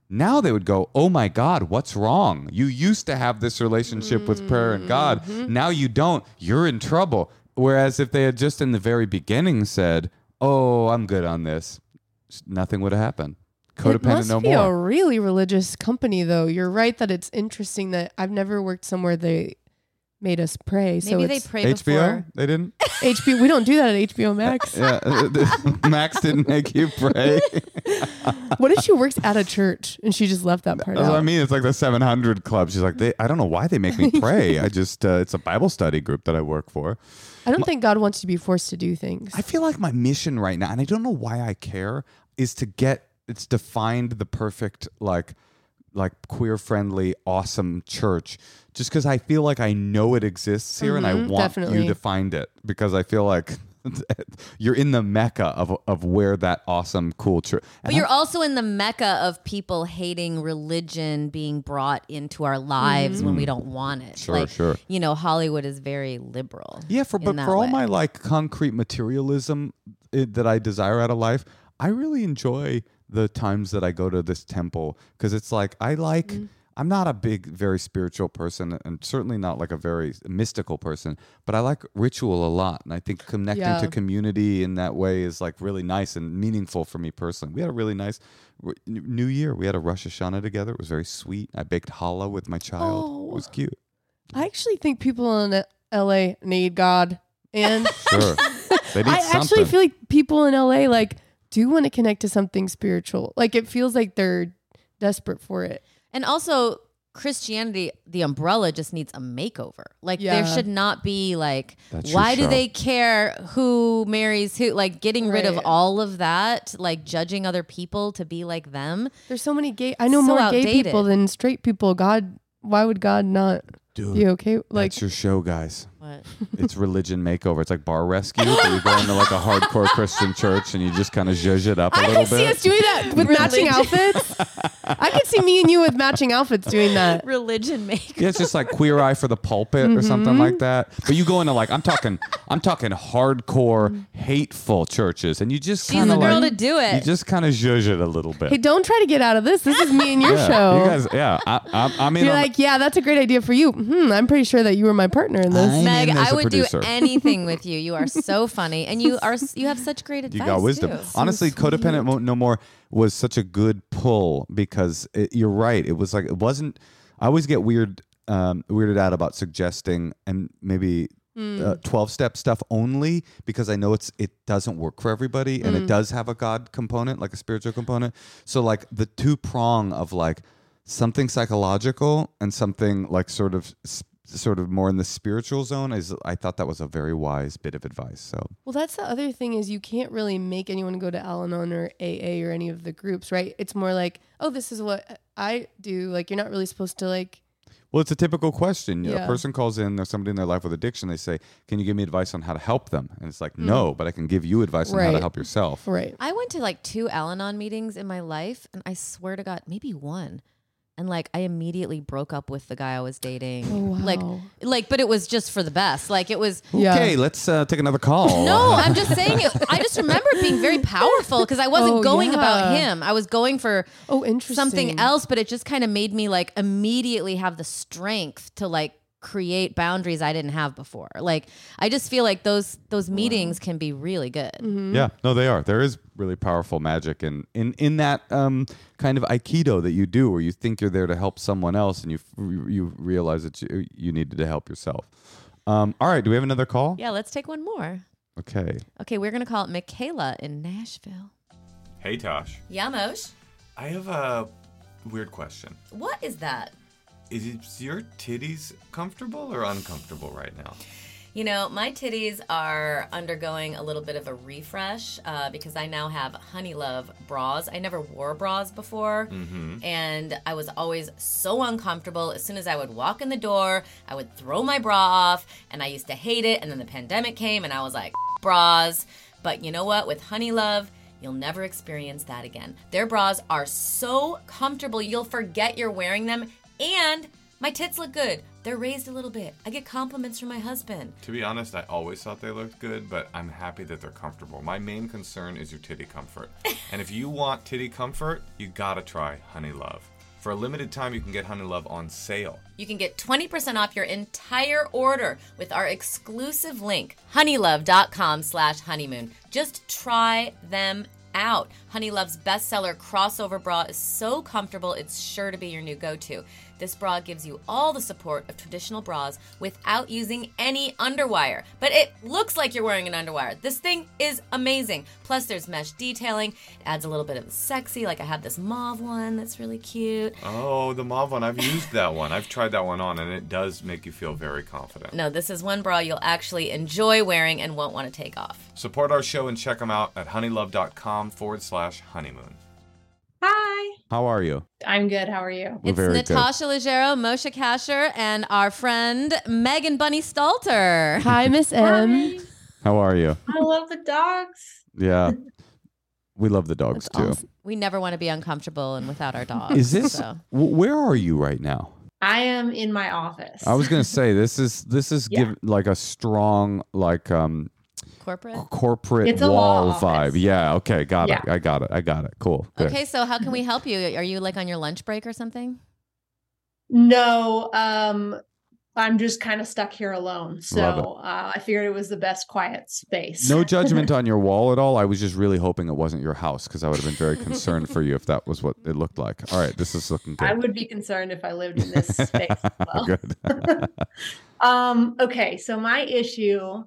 now they would go, oh my God, what's wrong? You used to have this relationship mm-hmm. with prayer and God. Mm-hmm. Now you don't. You're in trouble. Whereas if they had just in the very beginning said, oh, I'm good on this, nothing would have happened. Codependent no more. It must be a really religious company, though. You're right that it's interesting that I've never worked somewhere they... made us pray. Maybe so they pray H B O? Before. They didn't? H B O. We don't do that at H B O Max. Yeah, Max didn't make you pray. What if she works at a church and she just left that part That's out? That's what I mean. It's like the seven hundred Club. She's like, they, I don't know why they make me pray. I just, uh, it's a Bible study group that I work for. I don't my, think God wants you to be forced to do things. I feel like my mission right now, and I don't know why I care, is to get, it's to find the perfect, like, like queer-friendly, awesome church, just because I feel like I know it exists here, mm-hmm, and I want definitely. you to find it, because I feel like you're in the mecca of of where that awesome, cool church. But you're I'm, also in the mecca of people hating religion being brought into our lives, mm-hmm, when we don't want it. Sure, like, sure. You know, Hollywood is very liberal. Yeah, for but for way. all my like concrete materialism that I desire out of life, I really enjoy the times that I go to this temple, because it's like I like, mm-hmm, I'm not a big, very spiritual person, and certainly not like a very mystical person, but I like ritual a lot. And I think connecting yeah. to community in that way is like really nice and meaningful for me personally. We had a really nice re- New Year. We had a Rosh Hashanah together. It was very sweet. I baked challah with my child. Oh, it was cute. I actually think people in L A need God. And sure. They need I something. actually feel like people in L A like do want to connect to something spiritual. Like it feels like they're desperate for it. And also Christianity, the umbrella, just needs a makeover. Like yeah. there should not be like, That's why do they care who marries who? Like getting right. rid of all of that, like judging other people to be like them. There's so many gay. I know so more outdated. gay people than straight people. God, why would God not Dude, be okay? Like that's your show, guys. What? It's religion makeover. It's like Bar Rescue. So you go into like a hardcore Christian church and you just kind of zhuzh it up a I little bit. I could see us doing that with matching outfits. I could see me and you with matching outfits doing that. Religion makeover. Yeah, it's just like Queer Eye for the Pulpit, mm-hmm, or something like that. But you go into like, I'm talking, I'm talking hardcore, hateful churches, and you just kind of like, she's the girl to do it. You just kind of zhuzh it a little bit. Hey, don't try to get out of this. This is me and your yeah, show. You guys, yeah. I, I, I mean, you're I'm, like, yeah, that's a great idea for you. Hmm, I'm pretty sure that you were my partner in this. I Meg, I would producer. do anything with you. You are so funny, and you are you have such great advice. You got wisdom. Too. Honestly, so Codependent No More was such a good pull, because it, you're right. It was like it wasn't. I always get weird, um, weirded out about suggesting and maybe twelve-step mm. uh, stuff only, because I know it's it doesn't work for everybody, and mm. it does have a God component, like a spiritual component. So like the two prong of like something psychological and something like sort of. Sp- sort of more in the spiritual zone, is I thought that was a very wise bit of advice. So well, that's the other thing, is you can't really make anyone go to Al-Anon or A A or any of the groups, right? It's more like, oh, this is what I do. Like, you're not really supposed to like... Well, it's a typical question. Yeah. A person calls in, there's somebody in their life with addiction, they say, can you give me advice on how to help them? And it's like, mm. no, but I can give you advice right. on how to help yourself. Right. I went to like two Al-Anon meetings in my life, and I swear to God, maybe one. And like, I immediately broke up with the guy I was dating. Oh, wow. Like, like, but it was just for the best. Like, it was. Yeah. Okay, let's uh, take another call. No, I'm just saying. It, I just remember it being very powerful, because I wasn't oh, going yeah. about him. I was going for oh, interesting. something else. But it just kind of made me like immediately have the strength to like create boundaries I didn't have before. Like, I just feel like those those meetings wow. can be really good. Mm-hmm. Yeah, no, they are. There is really powerful magic in in in that um, kind of Aikido that you do, where you think you're there to help someone else, and you you realize that you, you needed to help yourself. Um, all right, do we have another call? Yeah, let's take one more. Okay. Okay, we're gonna call it Michaela in Nashville. Hey, Tosh. Yeah, Moshe. I have a weird question. What is that? Is your titties comfortable or uncomfortable right now? You know, my titties are undergoing a little bit of a refresh uh, because I now have Honey Love bras. I never wore bras before, mm-hmm. and I was always so uncomfortable. As soon as I would walk in the door, I would throw my bra off, and I used to hate it, and then the pandemic came, and I was like, bras. But you know what? With Honey Love, you'll never experience that again. Their bras are so comfortable, you'll forget you're wearing them. And my tits look good. They're raised a little bit. I get compliments from my husband. To be honest, I always thought they looked good, but I'm happy that they're comfortable. My main concern is your titty comfort. And if you want titty comfort, you gotta try Honey Love. For a limited time, you can get Honey Love on sale. You can get twenty percent off your entire order with our exclusive link, honeylove.com slash honeymoon. Just try them out. Honey Love's bestseller crossover bra is so comfortable, it's sure to be your new go-to. This bra gives you all the support of traditional bras without using any underwire. But it looks like you're wearing an underwire. This thing is amazing. Plus, there's mesh detailing. It adds a little bit of sexy. Like, I have this mauve one that's really cute. Oh, the mauve one. I've used that one. I've tried that one on, and it does make you feel very confident. No, this is one bra you'll actually enjoy wearing and won't want to take off. Support our show and check them out at honeylove.com forward slash honeymoon. Hi. How are you? I'm good. How are you? We're it's very Natasha Leggero, Moshe Kasher, and our friend Meg and Bunny Stalter. Hi, Miss M. Hi. How are you? I love the dogs. Yeah. We love the dogs, That's too. Awesome. We never want to be uncomfortable and without our dogs. Is this so. Where are you right now? I am in my office. I was going to say, this is this is yeah. give, like a strong, like um, corporate corporate it's wall vibe. Yeah. Okay. Got yeah. it. I got it. I got it. Cool. Good. Okay. So how can we help you? Are you like on your lunch break or something? No. Um, I'm just kind of stuck here alone. So uh, I figured it was the best quiet space. No judgment on your wall at all. I was just really hoping it wasn't your house because I would have been very concerned for you if that was what it looked like. All right. This is looking good. I would be concerned if I lived in this space as well. Good. um, okay. So my issue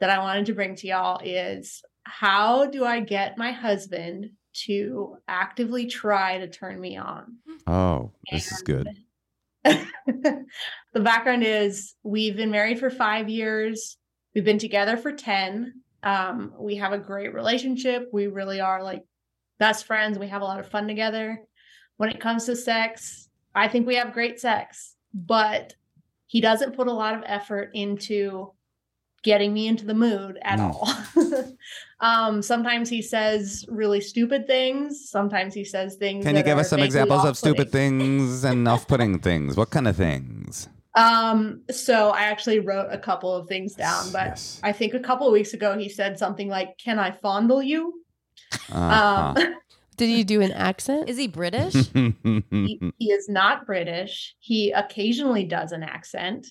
that I wanted to bring to y'all is how do I get my husband to actively try to turn me on? Oh, this and- is good. The background is we've been married for five years. We've been together for ten. Um, we have a great relationship. We really are like best friends. We have a lot of fun together. When it comes to sex, I think we have great sex, but he doesn't put a lot of effort into getting me into the mood at no. all. um, sometimes he says really stupid things. Sometimes he says things. Can you give us some examples of stupid things and off-putting things? What kind of things? Um, so I actually wrote a couple of things down, but yes. I think a couple of weeks ago he said something like, "Can I fondle you?" Uh-huh. Um, did he do an accent? Is he British? he, he is not British. He occasionally does an accent.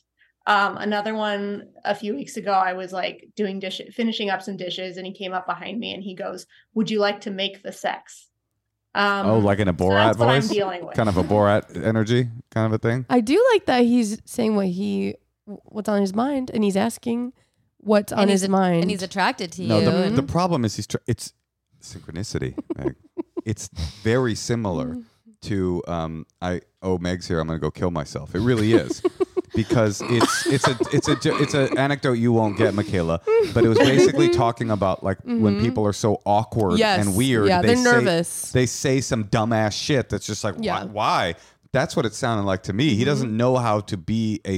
Um, another one a few weeks ago, I was like doing dish, finishing up some dishes, and he came up behind me and he goes, "Would you like to make the sex?" Um, oh, like in a Borat so voice? I'm dealing with. Kind of a Borat energy kind of a thing. I do like that he's saying what he, what's on his mind, and he's asking what's and on his a, mind, and he's attracted to no, you. The, and... the problem is he's tra- it's synchronicity. Meg. It's very similar to um, I. Oh, Meg's here. I'm gonna go kill myself. It really is. Because it's it's a it's a it's an anecdote you won't get, Michaela, but it was basically talking about like mm-hmm. when people are so awkward yes. and weird, yeah, they they're say, nervous. They say some dumbass shit that's just like yeah. why, why? That's what it sounded like to me. Mm-hmm. He doesn't know how to be a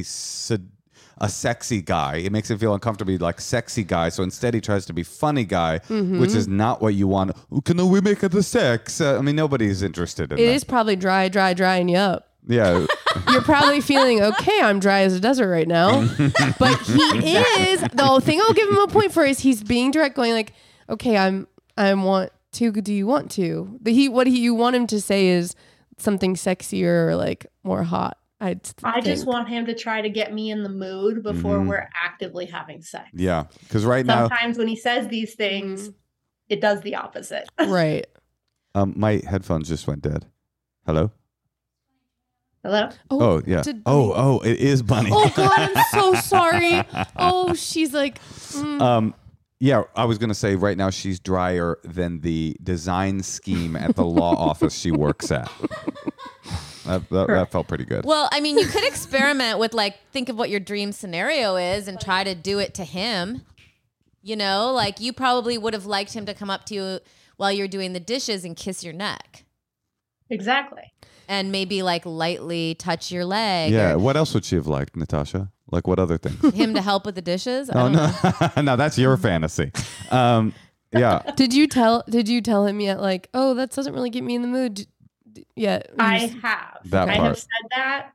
a sexy guy. It makes him feel uncomfortable to be like sexy guy. So instead, he tries to be funny guy, mm-hmm. which is not what you want. Can we make it the sex? Uh, I mean, nobody's interested in it. It is probably dry, dry, drying you up. Yeah. You're probably feeling, okay, I'm dry as a desert right now. But he is, the thing I'll give him a point for is he's being direct, going like, okay, I'm, I want to, do you want to? The he, what he, you want him to say is something sexier or like more hot. I'd I just want him to try to get me in the mood before mm-hmm. we're actively having sex. Yeah. Because right Sometimes now. Sometimes when he says these things, mm-hmm. it does the opposite. Right. Um, my headphones just went dead. Hello? Hello? Oh, oh yeah. Did, oh, oh, it is Bunny. Oh, God, I'm so sorry. Oh, she's like. Mm. Um, yeah, I was going to say right now she's drier than the design scheme at the law office she works at. That, that, that felt pretty good. Well, I mean, you could experiment with like, think of what your dream scenario is and try to do it to him. You know, like you probably would have liked him to come up to you while you're doing the dishes and kiss your neck. Exactly. And maybe like lightly touch your leg. Yeah. Or, what else would she have liked, Natasha? Like what other things? Him to help with the dishes? I oh, no. No, that's your fantasy. Um, yeah. Did you tell Did you tell him yet like, oh, that doesn't really get me in the mood yet? I have. That I part. have said that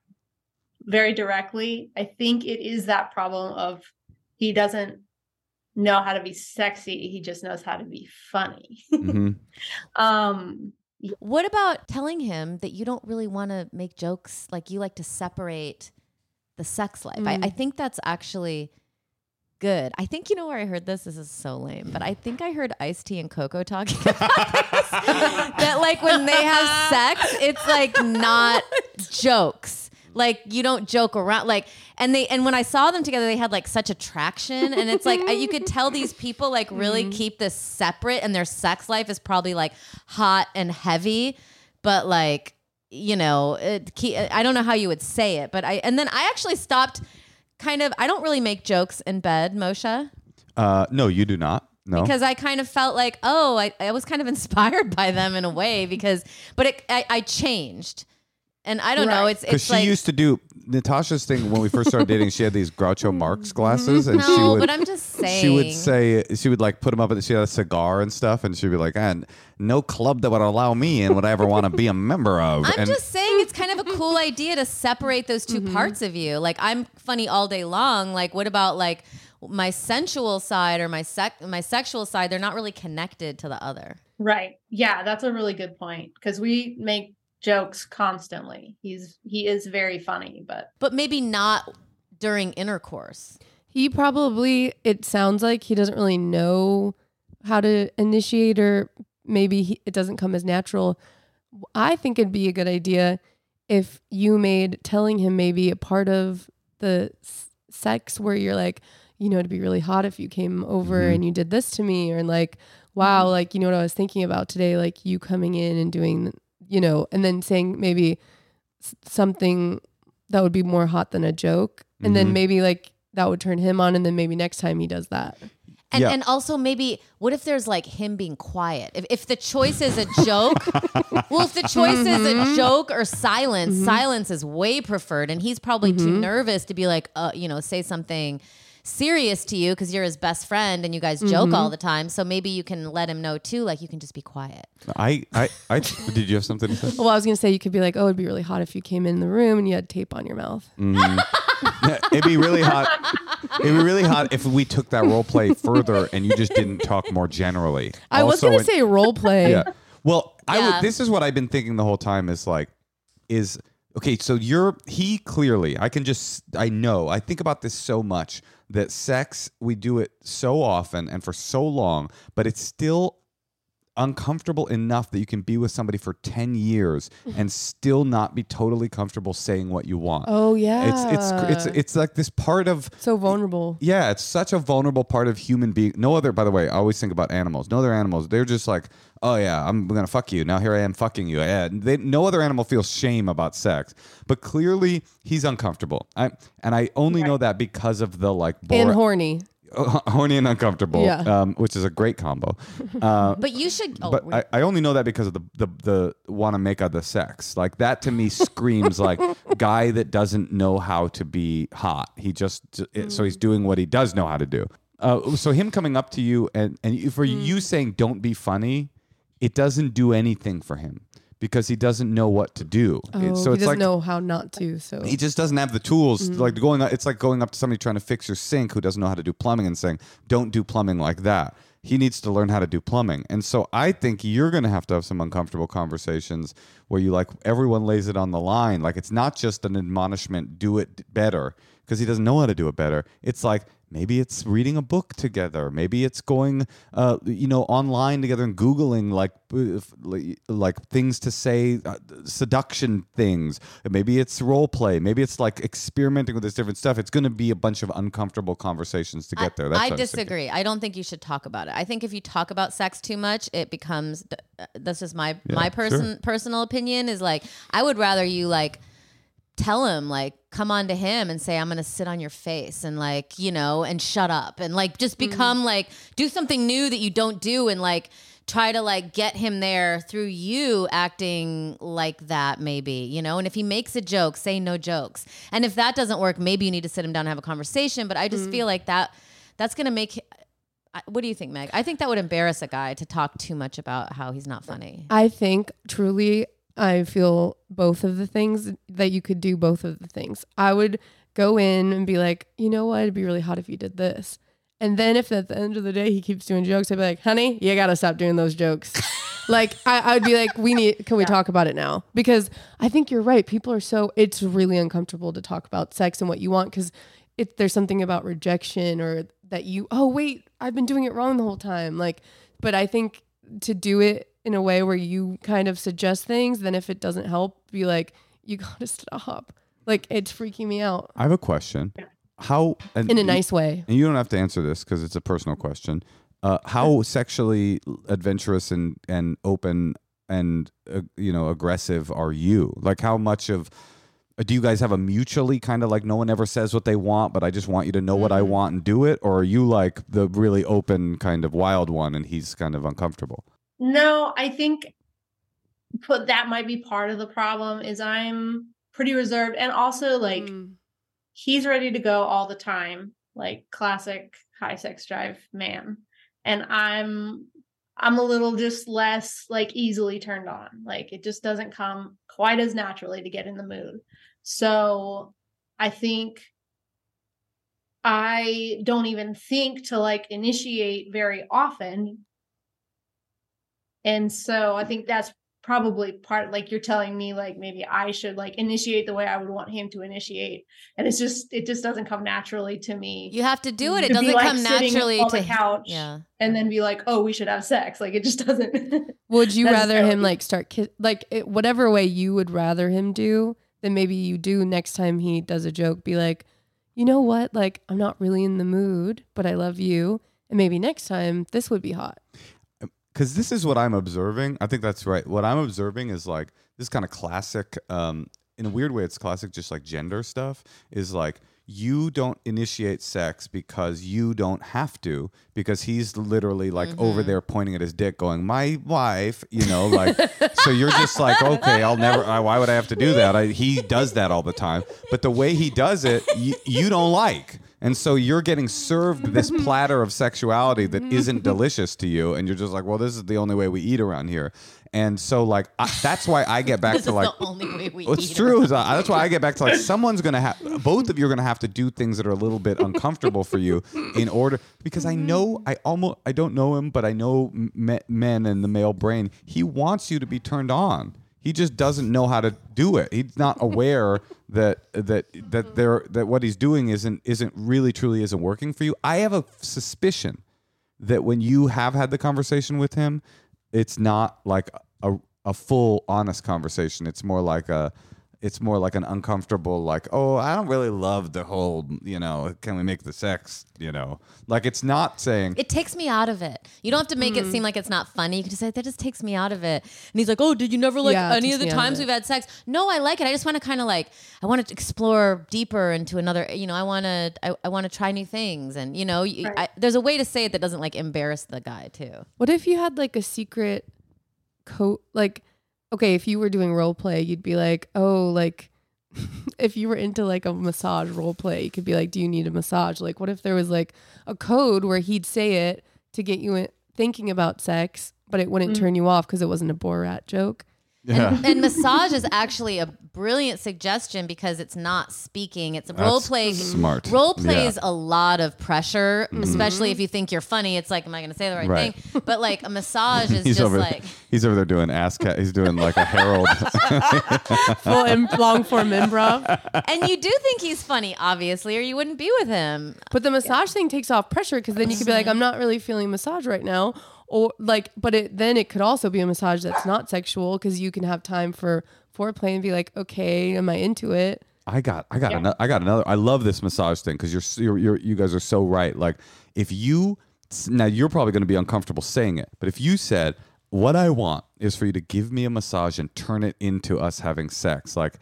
very directly. I think it is that problem of he doesn't know how to be sexy. He just knows how to be funny. Mm-hmm. um. What about telling him that you don't really want to make jokes? Like you like to separate the sex life. Mm. I, I think that's actually good. I think you know where I heard this. This is so lame, but I think I heard Ice-T and Coco talking about this. That like when they have sex, it's like not jokes. Like you don't joke around. Like and they and when I saw them together, they had like such attraction, and it's like you could tell these people like really mm-hmm. keep this separate, and their sex life is probably like hot and heavy, but like you know, it, I don't know how you would say it, but I and then I actually stopped. Kind of, I don't really make jokes in bed, Moshe. Uh, no, you do not. No. Because I kind of felt like, oh, I, I was kind of inspired by them in a way because, but it, I, I changed. And I don't right. know. It's it's she like, used to do Natasha's thing when we first started dating. She had these Groucho Marx glasses, and no, she would. But I'm just saying. She would say she would like put them up, and she had a cigar and stuff, and she'd be like, "And no club that would allow me in would I ever want to be a member of." I'm and, just saying it's kind of a cool idea to separate those two mm-hmm. parts of you. Like I'm funny all day long. Like what about like my sensual side or my sec- my sexual side? They're not really connected to the other. Right. Yeah, that's a really good point because we make. Jokes constantly. He's he is very funny, but but maybe not during intercourse. He probably it sounds like he doesn't really know how to initiate, or maybe he, it doesn't come as natural. I think it'd be a good idea if you made telling him maybe a part of the s- sex where you're like, you know, it'd be really hot if you came over mm-hmm. and you did this to me, or like, wow, like you know what I was thinking about today, like you coming in and doing. The, you know, and then saying maybe something that would be more hot than a joke. And mm-hmm. then maybe like that would turn him on. And then maybe next time he does that. And yeah. and also maybe what if there's like him being quiet? If if the choice is a joke, well, if the choice mm-hmm. is a joke or silence, mm-hmm. silence is way preferred. And he's probably mm-hmm. too nervous to be like, uh, you know, say something serious to you because you're his best friend and you guys joke mm-hmm. all the time. So maybe you can let him know too, like you can just be quiet. I, I, I did you have something to say? Well, I was gonna say you could be like, oh, it'd be really hot if you came in the room and you had tape on your mouth. Mm. It'd be really hot. It'd be really hot if we took that role play further and you just didn't talk more generally. I also, was gonna and, say role play. Yeah. Well, yeah. I would, this is what I've been thinking the whole time is like, is okay. So you're he clearly. I can just. I know. I think about this so much. That sex, we do it so often and for so long, but it's still uncomfortable enough that you can be with somebody for ten years and still not be totally comfortable saying what you want. Oh yeah. It's it's it's it's like this part of so vulnerable. Yeah, it's such a vulnerable part of human being. No other, by the way, I always think about animals. No other animals, they're just like, oh yeah, I'm going to fuck you. Now here I am fucking you. Yeah, they, no other animal feels shame about sex. But clearly he's uncomfortable. I and I only right. know that because of the like bore- and horny. Horny and uncomfortable, yeah. um, which is a great combo. Uh, but you should. Oh, but I, I only know that because of the the, the want to make out the sex. Like that to me screams like guy that doesn't know how to be hot. He just mm. so he's doing what he does know how to do. Uh, so him coming up to you and and for mm. you saying don't be funny, it doesn't do anything for him. Because he doesn't know what to do. Oh, so it's he doesn't like, know how not to. So he just doesn't have the tools. Mm-hmm. Like going, it's like going up to somebody trying to fix your sink who doesn't know how to do plumbing and saying, "Don't do plumbing like that." He needs to learn how to do plumbing. And so I think you're going to have to have some uncomfortable conversations where you like everyone lays it on the line. Like it's not just an admonishment, do it better, because he doesn't know how to do it better. It's like. Maybe it's reading a book together. Maybe it's going, uh, you know, online together and Googling like like things to say, uh, seduction things. Maybe it's role play. Maybe it's like experimenting with this different stuff. It's going to be a bunch of uncomfortable conversations to get I, there. That's I disagree. I, I don't think you should talk about it. I think if you talk about sex too much, it becomes. Uh, this is my yeah, my person sure. personal opinion is like I would rather you like. Tell him like come on to him and say I'm gonna sit on your face and like you know and shut up and like just become mm-hmm. like do something new that you don't do and like try to like get him there through you acting like that maybe you know and if he makes a joke say no jokes and if that doesn't work maybe you need to sit him down and have a conversation but I just mm-hmm. feel like that that's gonna make what do you think Meg? I think that would embarrass a guy to talk too much about how he's not funny. I think truly I feel both of the things that you could do both of the things. I would go in and be like, you know what? It'd be really hot if you did this. And then if at the end of the day he keeps doing jokes, I'd be like, honey, you got to stop doing those jokes. Like I, I would be like, we need, can we yeah. talk about it now? Because I think you're right. People are so, it's really uncomfortable to talk about sex and what you want. Cause if there's something about rejection or that you, oh wait, I've been doing it wrong the whole time. Like, but I think to do it, in a way where you kind of suggest things, then if it doesn't help, be like, you gotta stop. Like, it's freaking me out. I have a question. How and in a nice you, way. And you don't have to answer this because it's a personal question. Uh, how sexually adventurous and, and open and uh, you know aggressive are you? Like, how much of do you guys have a mutually kind of like, no one ever says what they want, but I just want you to know mm-hmm. what I want and do it? Or are you like the really open kind of wild one and he's kind of uncomfortable? No, I think but that might be part of the problem is I'm pretty reserved. And also like mm. he's ready to go all the time, like classic high sex drive man. And I'm I'm a little just less like easily turned on. Like it just doesn't come quite as naturally to get in the mood. So I think I don't even think to like initiate very often. And so I think that's probably part, like you're telling me, like maybe I should like initiate the way I would want him to initiate. And it's just, it just doesn't come naturally to me. You have to do it. It doesn't like come naturally on to the couch yeah. and then be like, oh, we should have sex. Like it just doesn't. Would you rather him like start kiss, like it, whatever way you would rather him do, then maybe you do next time he does a joke, be like, you know what? Like I'm not really in the mood, but I love you. And maybe next time this would be hot. Because this is what I'm observing. I think that's right. What I'm observing is like this kind of classic, um, in a weird way, it's classic just like gender stuff is like you don't initiate sex because you don't have to, because he's literally like mm-hmm. over there pointing at his dick going, my wife, you know, like, so you're just like, okay, I'll never, I, why would I have to do that? I, he does that all the time. But the way he does it, you, you don't like. And so you're getting served this platter of sexuality that isn't delicious to you. And you're just like, well, this is the only way we eat around here. And so, like, I, that's why I get back to, like, the only way we well, it's true. Is I, that's why I get back to, like, someone's going to have, both of you are going to have to do things that are a little bit uncomfortable for you in order, because I know, I almost, I don't know him, but I know me, men in the male brain, he wants you to be turned on. He just doesn't know how to do it. He's not aware that that that there that what he's doing isn't isn't really truly isn't working for you. I have a suspicion that when you have had the conversation with him, it's not like a a full honest conversation. It's more like a it's more like an uncomfortable like, oh, I don't really love the whole, you know, can we make the sex, you know, like it's not saying it takes me out of it. You don't have to make mm-hmm. it seem like it's not funny. You can just say that just takes me out of it. And he's like, oh, did you never like yeah, any of the times we've had sex? No, I like it. I just want to kind of like, I want to explore deeper into another, you know, I want to, I, I want to try new things. And you know, right. I, there's a way to say it that doesn't like embarrass the guy too. What if you had like a secret coat, like, okay, if you were doing role play, you'd be like, oh, like if you were into like a massage role play, you could be like, do you need a massage? Like what if there was like a code where he'd say it to get you in- thinking about sex, but it wouldn't mm-hmm. turn you off because it wasn't a Borat joke? Yeah. And, and massage is actually a brilliant suggestion because it's not speaking. It's a That's role play. Smart. Role play yeah. is a lot of pressure, mm-hmm. especially if you think you're funny. It's like, am I going to say the right, right thing? But like a massage is just like there. He's over there doing ass cat. He's doing like a Harold full and long form improv. And you do think he's funny, obviously, or you wouldn't be with him. But the massage yeah. thing takes off pressure because then you could be like, I'm not really feeling massage right now. Or like, but it, then it could also be a massage that's not sexual because you can have time for foreplay and be like, okay, am I into it? I got, I got, yeah. another, I got another. I love this massage thing because you're, you're, you're, you guys are so right. Like, if you now you're probably going to be uncomfortable saying it, but if you said, what I want is for you to give me a massage and turn it into us having sex. Like,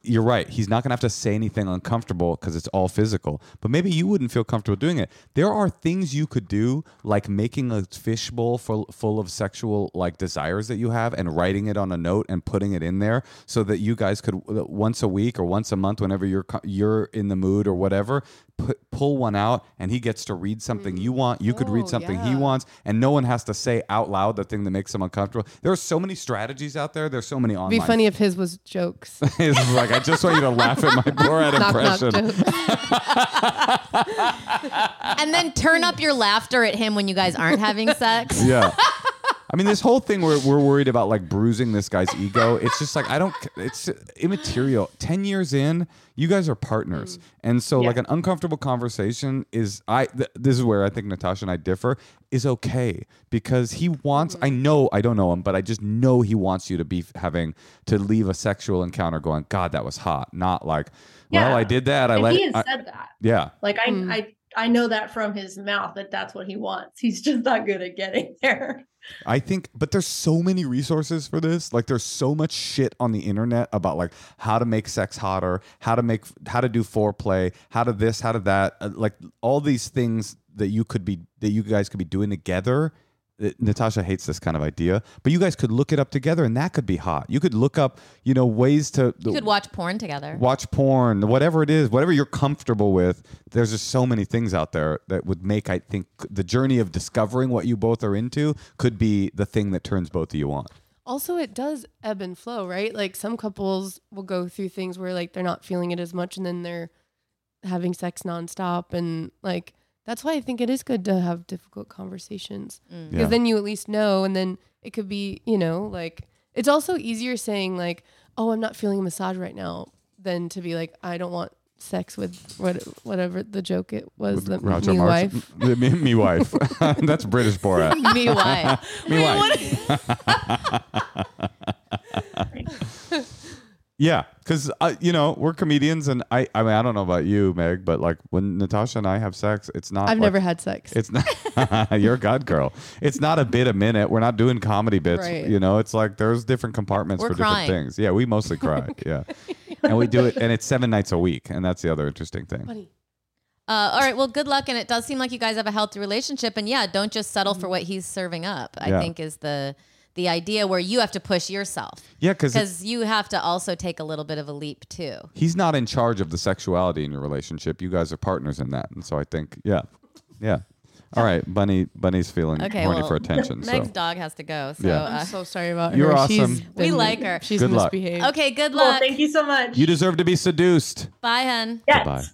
you're right. He's not going to have to say anything uncomfortable because it's all physical. But maybe you wouldn't feel comfortable doing it. There are things you could do, like making a fishbowl full, full of sexual like desires that you have and writing it on a note and putting it in there so that you guys could once a week or once a month, whenever you're you're in the mood or whatever, put, pull one out and he gets to read something you want. You could oh, read something yeah. he wants and no one has to say out loud the thing that makes him uncomfortable. There are so many strategies out there. There's so many online. It'd be funny if his was jokes. His was like, I just want you to laugh at my Borat impression. And then turn up your laughter at him when you guys aren't having sex. Yeah. I mean, this whole thing where we're worried about like bruising this guy's ego. It's just like, I don't, it's immaterial. ten years in, you guys are partners. And so yeah. like an uncomfortable conversation is, I, th- this is where I think Natasha and I differ, is okay because he wants, mm-hmm. I know, I don't know him, but I just know he wants you to be having, to leave a sexual encounter going, God, that was hot. Not like, yeah. well, I did that. I and let he has I, said that. Yeah. Like I, mm. I, I know that from his mouth that that's what he wants. He's just not good at getting there. I think, but there's so many resources for this. Like, there's so much shit on the internet about like how to make sex hotter, how to make, how to do foreplay, how to this, how to that, uh, like all these things that you could be, that you guys could be doing together. It, Natasha hates this kind of idea, but you guys could look it up together, and that could be hot. You could look up, you know, ways to. You could watch porn together. Watch porn, whatever it is, whatever you're comfortable with. There's just so many things out there that would make, I think, the journey of discovering what you both are into could be the thing that turns both of you on. Also, it does ebb and flow, right? Like, some couples will go through things where like they're not feeling it as much, and then they're having sex nonstop, and like. That's why I think it is good to have difficult conversations, because mm. yeah. then you at least know, and then it could be, you know, like, it's also easier saying like, oh, I'm not feeling a massage right now, than to be like, I don't want sex with what, whatever the joke it was, the me wife. me, me wife. That's British Borat. Me wife. Me wife. Yeah, because, uh, you know, we're comedians, and I I mean, I don't know about you, Meg, but like when Natasha and I have sex, it's not. I've like, never had sex. It's not. You're a god girl. It's not a bit a minute. We're not doing comedy bits. Right. You know, it's like there's different compartments we're for crying. different things. Yeah, we mostly cry. Yeah. And we do it, and it's seven nights a week. And that's the other interesting thing. Funny. Uh, all right. Well, good luck. And it does seem like you guys have a healthy relationship. And yeah, don't just settle for what he's serving up, I yeah. think is the. The idea where you have to push yourself. Yeah, because you have to also take a little bit of a leap, too. He's not in charge of the sexuality in your relationship. You guys are partners in that. And so I think, yeah, yeah. All right, Bunny. Bunny's feeling okay, horny well, for attention. Meg's so. dog has to go. So yeah. uh, I'm so sorry about You're her. You're awesome. She's we like her. She's good misbehaved. Luck. Okay, good luck. Well, thank you so much. You deserve to be seduced. Bye, hun. Yes. Bye.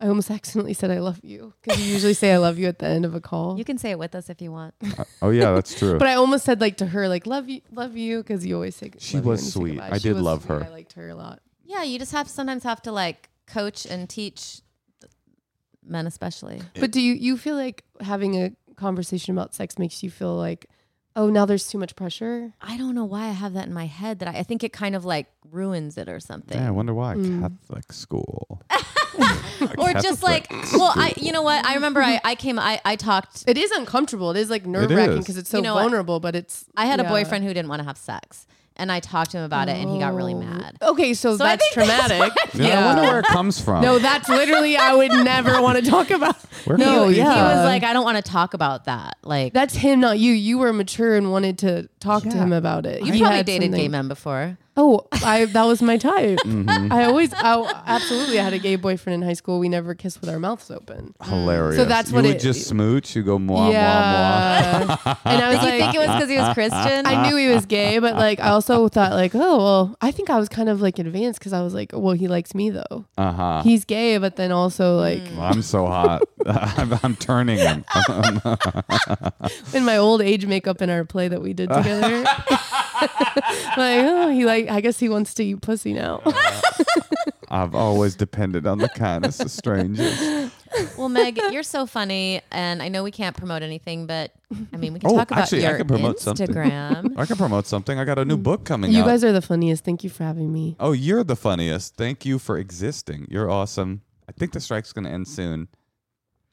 I almost accidentally said I love you, because you usually say I love you at the end of a call. You can say it with us if you want. Uh, oh, yeah, that's true. But I almost said like to her, like, love you, love you, because you always say She was sweet. I did love her. I liked her a lot. Yeah, you just have sometimes have to like coach and teach men especially. But do you, you feel like having a conversation about sex makes you feel like, oh, now there's too much pressure? I don't know why I have that in my head. That I, I think it kind of like ruins it or something. Yeah, I wonder why. Mm. Catholic school. Or just like, well, I, you know what? I remember I, I came, I, I talked. It is uncomfortable. It is like nerve wracking because it's so you know vulnerable, what? But it's. I had yeah. a boyfriend who didn't want to have sex, and I talked to him about oh. it, and he got really mad. Okay, so, so that's traumatic. That's yeah. yeah, I wonder where it comes from. No, that's literally, I would never want to talk about. Where no, he, yeah. he was like, I don't want to talk about that. Like, that's him, not you. You were mature and wanted to talk yeah. to him about it. You I probably dated something. gay men before. Oh, I that was my type. Mm-hmm. I always, I, absolutely, I had a gay boyfriend in high school. We never kissed with our mouths open. Hilarious. So that's what you it, would just smooch. You go mwah, yeah. mwah, mwah. And I was Did like, you think it was because he was Christian? I knew he was gay, but like, I also thought like, oh, well, I think I was kind of like advanced because I was like, well, he likes me though. Uh huh. He's gay, but then also like, well, I'm so hot. I'm, I'm turning him. In my old age makeup in our play that we did together. Like, oh, he like. I guess he wants to eat pussy now. uh, I've always depended on the kindness of strangers. Well, Meg, you're so funny, and I know we can't promote anything, but I mean, we can oh, talk about actually, your I can promote Instagram. Something. I can promote something. I got a new book coming you out. You guys are the funniest. Thank you for having me. Oh, you're the funniest. Thank you for existing. You're awesome. I think the strike's going to end soon.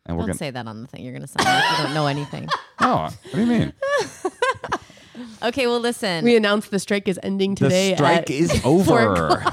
And we're Don't gonna... say that on the thing. You're going to sound like you don't know anything. No, what do you mean? Okay, well, listen. We announced the strike is ending today. The strike is over.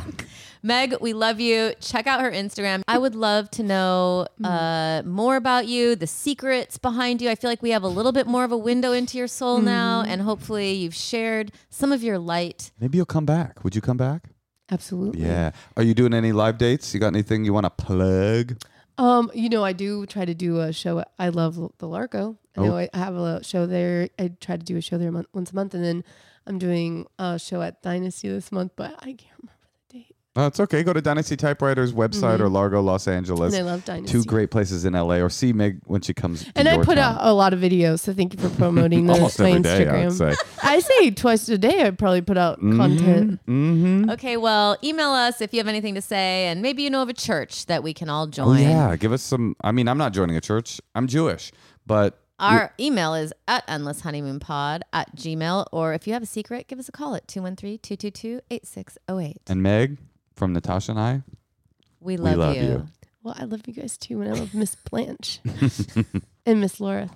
Meg, we love you. Check out her Instagram. I would love to know uh, more about you, the secrets behind you. I feel like we have a little bit more of a window into your soul mm. now, and hopefully you've shared some of your light. Maybe you'll come back. Would you come back? Absolutely. Yeah. Are you doing any live dates? You got anything you want to plug? Um, you know, I do try to do a show. At, I love the Largo. I know I have a show there. I try to do a show there month, once a month, and then I'm doing a show at Dynasty this month, but I can't remember the date. Oh, it's okay. Go to Dynasty Typewriter's website mm-hmm. or Largo, Los Angeles. And I love Dynasty. Two great places in L A. Or see Meg when she comes. To and your I put town. out a lot of videos, so thank you for promoting those. Almost my every day, Instagram. I, would say. I say twice a day. I probably put out mm-hmm. content. Mm-hmm. Okay, well, email us if you have anything to say, and maybe you know of a church that we can all join. Oh, yeah, give us some. I mean, I'm not joining a church. I'm Jewish. But our email is at endless honeymoon pod at gmail, or if you have a secret, give us a call at two one three, two two two, eight six zero eight. And Meg, from Natasha and I, we love, we love you. you. Well, I love you guys too, and I love Miss Blanche and Miss Laura.